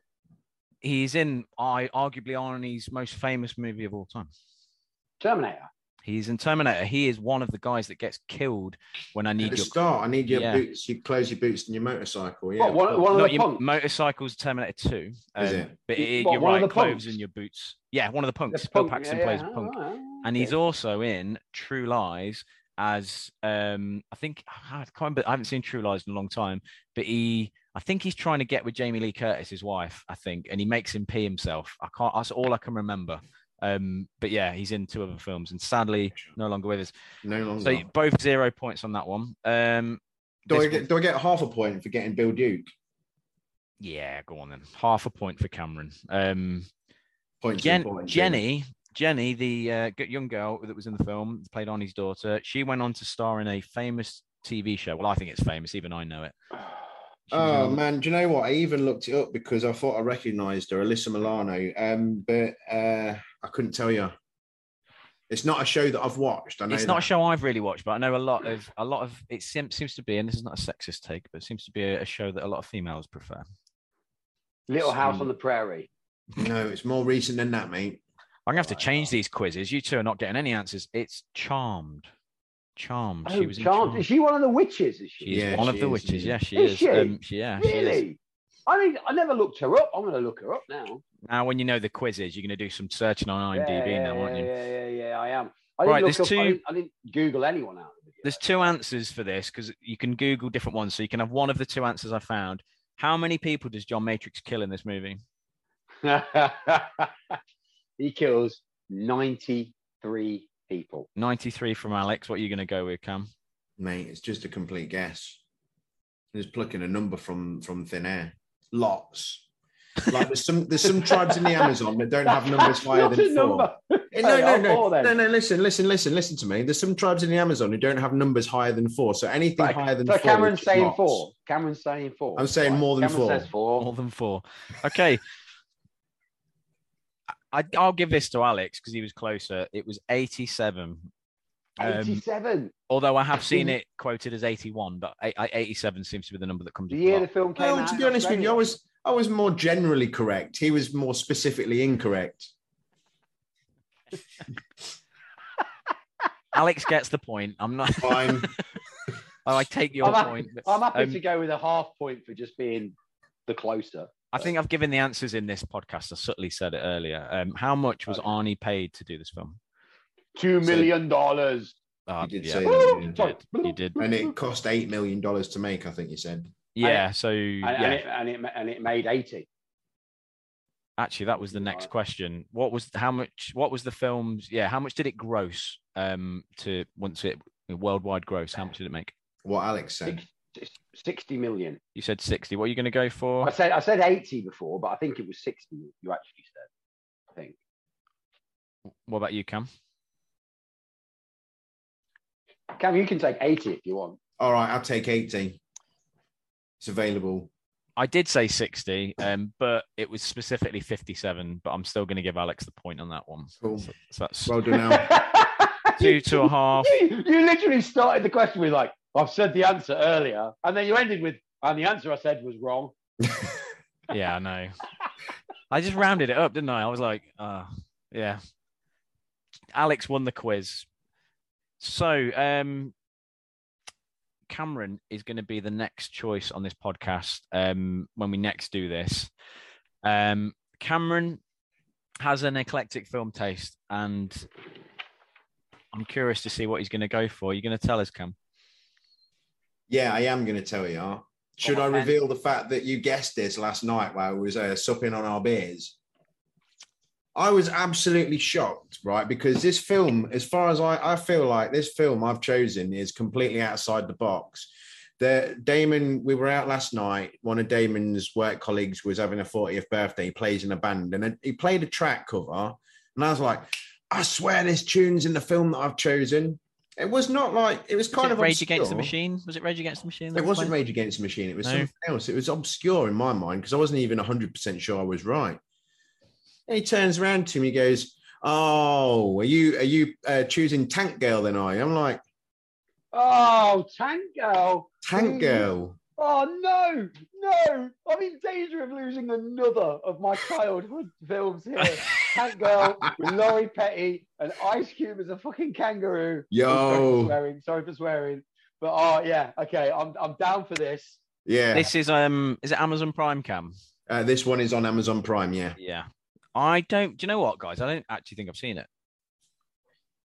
He's in. I arguably Arnie's most famous movie of all time. Terminator. He's in Terminator. He is one of the guys that gets killed when I need At the your start. I need your yeah. boots. You close your boots and your motorcycle. Yeah, what, one, one of the your punks? Motorcycles. Terminator two. Um, is it? But it, what, you're right. Clothes and your boots. Yeah, one of the punks. Bill punk. Paxton yeah, plays yeah. a punk, right. and he's also in True Lies as um, I think I can't remember. I haven't seen True Lies in a long time, but he. I think he's trying to get with Jamie Lee Curtis, his wife. I think, and he makes him pee himself. I can't. That's all I can remember. Um, but yeah, he's in two other films and sadly no longer with us. No longer. So both zero points on that one. Um, do, I get, do I get half a point for getting Bill Duke? Yeah, go on then. Half a point for Cameron. Um, point Jen, point, Jenny, yeah. Jenny, the uh, young girl that was in the film, played Arnie's daughter. She went on to star in a famous T V show. Well, I think it's famous. Even I know it. Oh man, do you know what? I even looked it up because I thought I recognised her, Alyssa Milano, um, but uh, I couldn't tell you. It's not a show that I've watched. I know it's not that. a show I've really watched, but I know a lot of a lot of it seems seems to be, and this is not a sexist take, but it seems to be a, a show that a lot of females prefer. Little so, House on the Prairie. No, it's more recent than that, mate. I'm gonna have to change these quizzes. You two are not getting any answers. It's Charmed. Charmed. Oh, she was Charmed. Charmed. Is she one of the witches? Is she? She's yeah, one she of the is, witches. Yeah, she is. is. She? Um, she, yeah, really? She is. I mean, I never looked her up. I'm going to look her up now. Now, when you know the quizzes, you're going to do some searching on IMDb yeah, now, yeah, aren't you? Yeah, yeah, yeah. I am. I right. There's up, two. I didn't, I didn't Google anyone out. Of there's two answers for this because you can Google different ones, so you can have one of the two answers I found. How many people does John Matrix kill in this movie? He kills ninety-three. People. ninety-three from Alex. What are you going to go with, Cam? Mate, it's just a complete guess. Just plucking a number from from thin air. Lots. Like there's some there's some tribes in the Amazon that don't have numbers higher than four. Hey, no, no, no, four, no, no. Listen, listen, listen, listen to me. There's some tribes in the Amazon who don't have numbers higher than four. So anything like, higher than so four. So Cameron's saying lots. four. Cameron's saying four. I'm saying right. more than Cameron four. Says four. More than four. Okay. I, I'll give this to Alex because he was closer. It was eighty-seven. eighty-seven? Um, although I have seen it quoted as eighty-one, but eighty-seven seems to be the number that comes up. The year the film came well, out. To be honest with you, I was, I was more generally correct. He was more specifically incorrect. Alex gets the point. I'm not. Fine. Oh, I take your I'm point. Happy, I'm happy um, to go with a half point for just being the closer. I think I've given the answers in this podcast. I subtly said it earlier. Um, how much was okay. Arnie paid to do this film? Two million dollars. Oh, you did yeah, say that. You did. you did. And it cost eight million dollars to make, I think you said. Yeah. And it, so and, yeah. And, it, and it and it made eighty. Actually, that was the next question. What was how much? What was the film's? Yeah, how much did it gross? Um, to once it worldwide gross, how much did it make? What Alex said. sixty million. You said sixty. What are you going to go for? I said I said eighty before, but I think it was sixty. You actually said. I think. What about you, Cam? Cam, you can take eighty if you want. All right, I'll take eighty. It's available. I did say sixty, um, but it was specifically fifty-seven. But I'm still going to give Alex the point on that one. Cool. So, so that's well done. Now. Two to a half. You, you literally started the question with like, I've said the answer earlier, and then you ended with, and the answer I said was wrong. Yeah, I know. I just rounded it up, didn't I? I was like, uh, yeah. Alex won the quiz. So, um, Cameron is going to be the next choice on this podcast um, when we next do this. Um, Cameron has an eclectic film taste, and I'm curious to see what he's going to go for. You're going to tell us, Cam? Yeah, I am going to tell you. Should I reveal the fact that you guessed this last night while I was uh, supping on our beers? I was absolutely shocked, right? Because this film, as far as I, I feel like this film I've chosen is completely outside the box. The, Damon, we were out last night. One of Damon's work colleagues was having a fortieth birthday. He plays in a band and he played a track cover. And I was like, I swear this tune's in the film that I've chosen. It was not like, it was kind was it of Rage obscure. Against the Machine? Was it Rage Against the Machine? It wasn't Rage Against the Machine. It was no. something else. It was obscure in my mind because I wasn't even one hundred percent sure I was right. And he turns around to me, he goes, oh, are you are you uh, choosing Tank Girl then, are you? I'm like, oh, Tank Girl. Tank Girl. Oh, no, no. I'm in danger of losing another of my childhood films here. Tank Girl with Laurie Petty and Ice Cube as a fucking kangaroo. Yo. Sorry for swearing. Sorry for swearing. But, oh, yeah, okay, I'm I'm down for this. Yeah. This is, um, is it Amazon Prime, Cam? Uh, this one is on Amazon Prime, yeah. Yeah. I don't, do you know what, guys? I don't actually think I've seen it.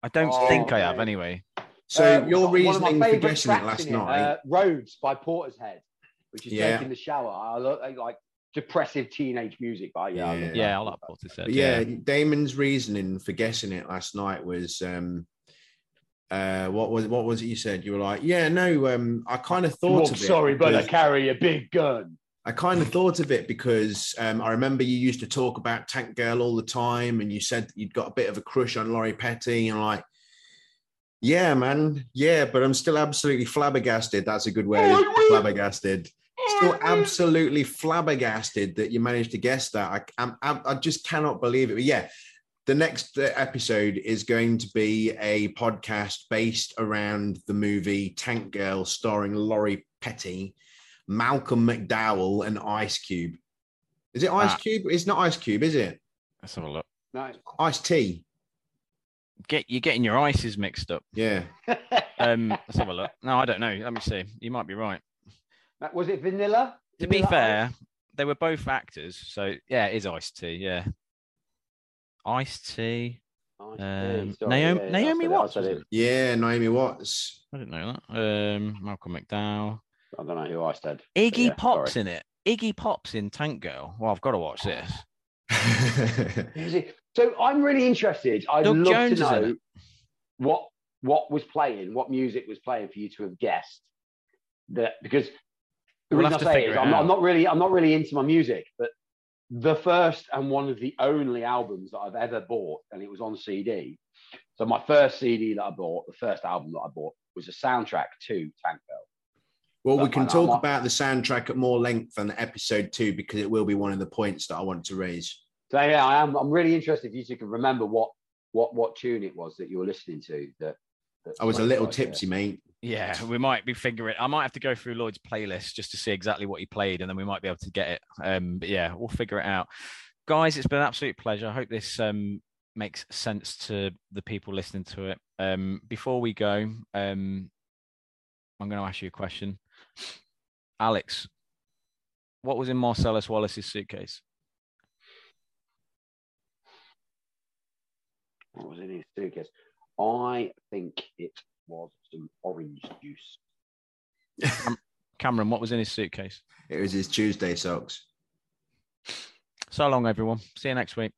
I don't oh, think okay. I have, anyway. So uh, your reasoning for guessing it last night? Uh, Roads by Portishead, which is yeah. Taking the Shower. I love, like, depressive teenage music, but yeah. Yeah, I, yeah, I like Portishead. Yeah, yeah, Damon's reasoning for guessing it last night was, um, uh, what was what was it you said? You were like, yeah, no, um, I kind of thought oh, of sorry, it. Sorry, but I carry a big gun. I kind of thought of it because um, I remember you used to talk about Tank Girl all the time, and you said that you'd got a bit of a crush on Laurie Petty, and like, yeah, man, yeah, but I'm still absolutely flabbergasted. That's a good word, oh, flabbergasted. Oh, still absolutely flabbergasted that you managed to guess that. I, I, I just cannot believe it. But yeah, the next episode is going to be a podcast based around the movie Tank Girl, starring Laurie Petty, Malcolm McDowell and Ice Cube. Is it Ice ah. Cube? It's not Ice Cube, is it? Let's have a look. No. Ice-T. Get you're getting your ices mixed up. Yeah. um, let's have a look. No, I don't know. Let me see. You might be right. That, was it Vanilla? To Vanilla be fair, Ice? They were both actors, so yeah, it is Ice-T. Yeah. Ice-T. Ice-T. Um, Sorry, Naomi, yeah, Naomi Watts. It, it? Yeah, Naomi Watts. I didn't know that. Um, Malcolm McDowell. I don't know who I said. Iggy yeah, Pop's sorry. in it. Iggy Pop's in Tank Girl. Well, I've got to watch this. So I'm really interested. I'd Doug love Jones to know what what was playing, what music was playing for you to have guessed that, because the we'll reason I say is I'm, I'm not really I'm not really into my music, but the first and one of the only albums that I've ever bought, and it was on C D. So my first C D that I bought, the first album that I bought, was a soundtrack to Tank Girl. Well, we can talk about the soundtrack at more length on episode two because it will be one of the points that I want to raise. So yeah, I am. I'm really interested if you two can remember what what what tune it was that you were listening to. That, that I was a little tipsy, mate. Yeah, we might be figuring. I might have to go through Lloyd's playlist just to see exactly what he played, and then we might be able to get it. Um, but yeah, we'll figure it out, guys. It's been an absolute pleasure. I hope this um makes sense to the people listening to it. Um, before we go, um, I'm going to ask you a question. Alex, what was in Marcellus Wallace's suitcase? What was in his suitcase? I think it was some orange juice. Cam- Cameron, what was in his suitcase? It was his Tuesday socks. So long, everyone. See you next week.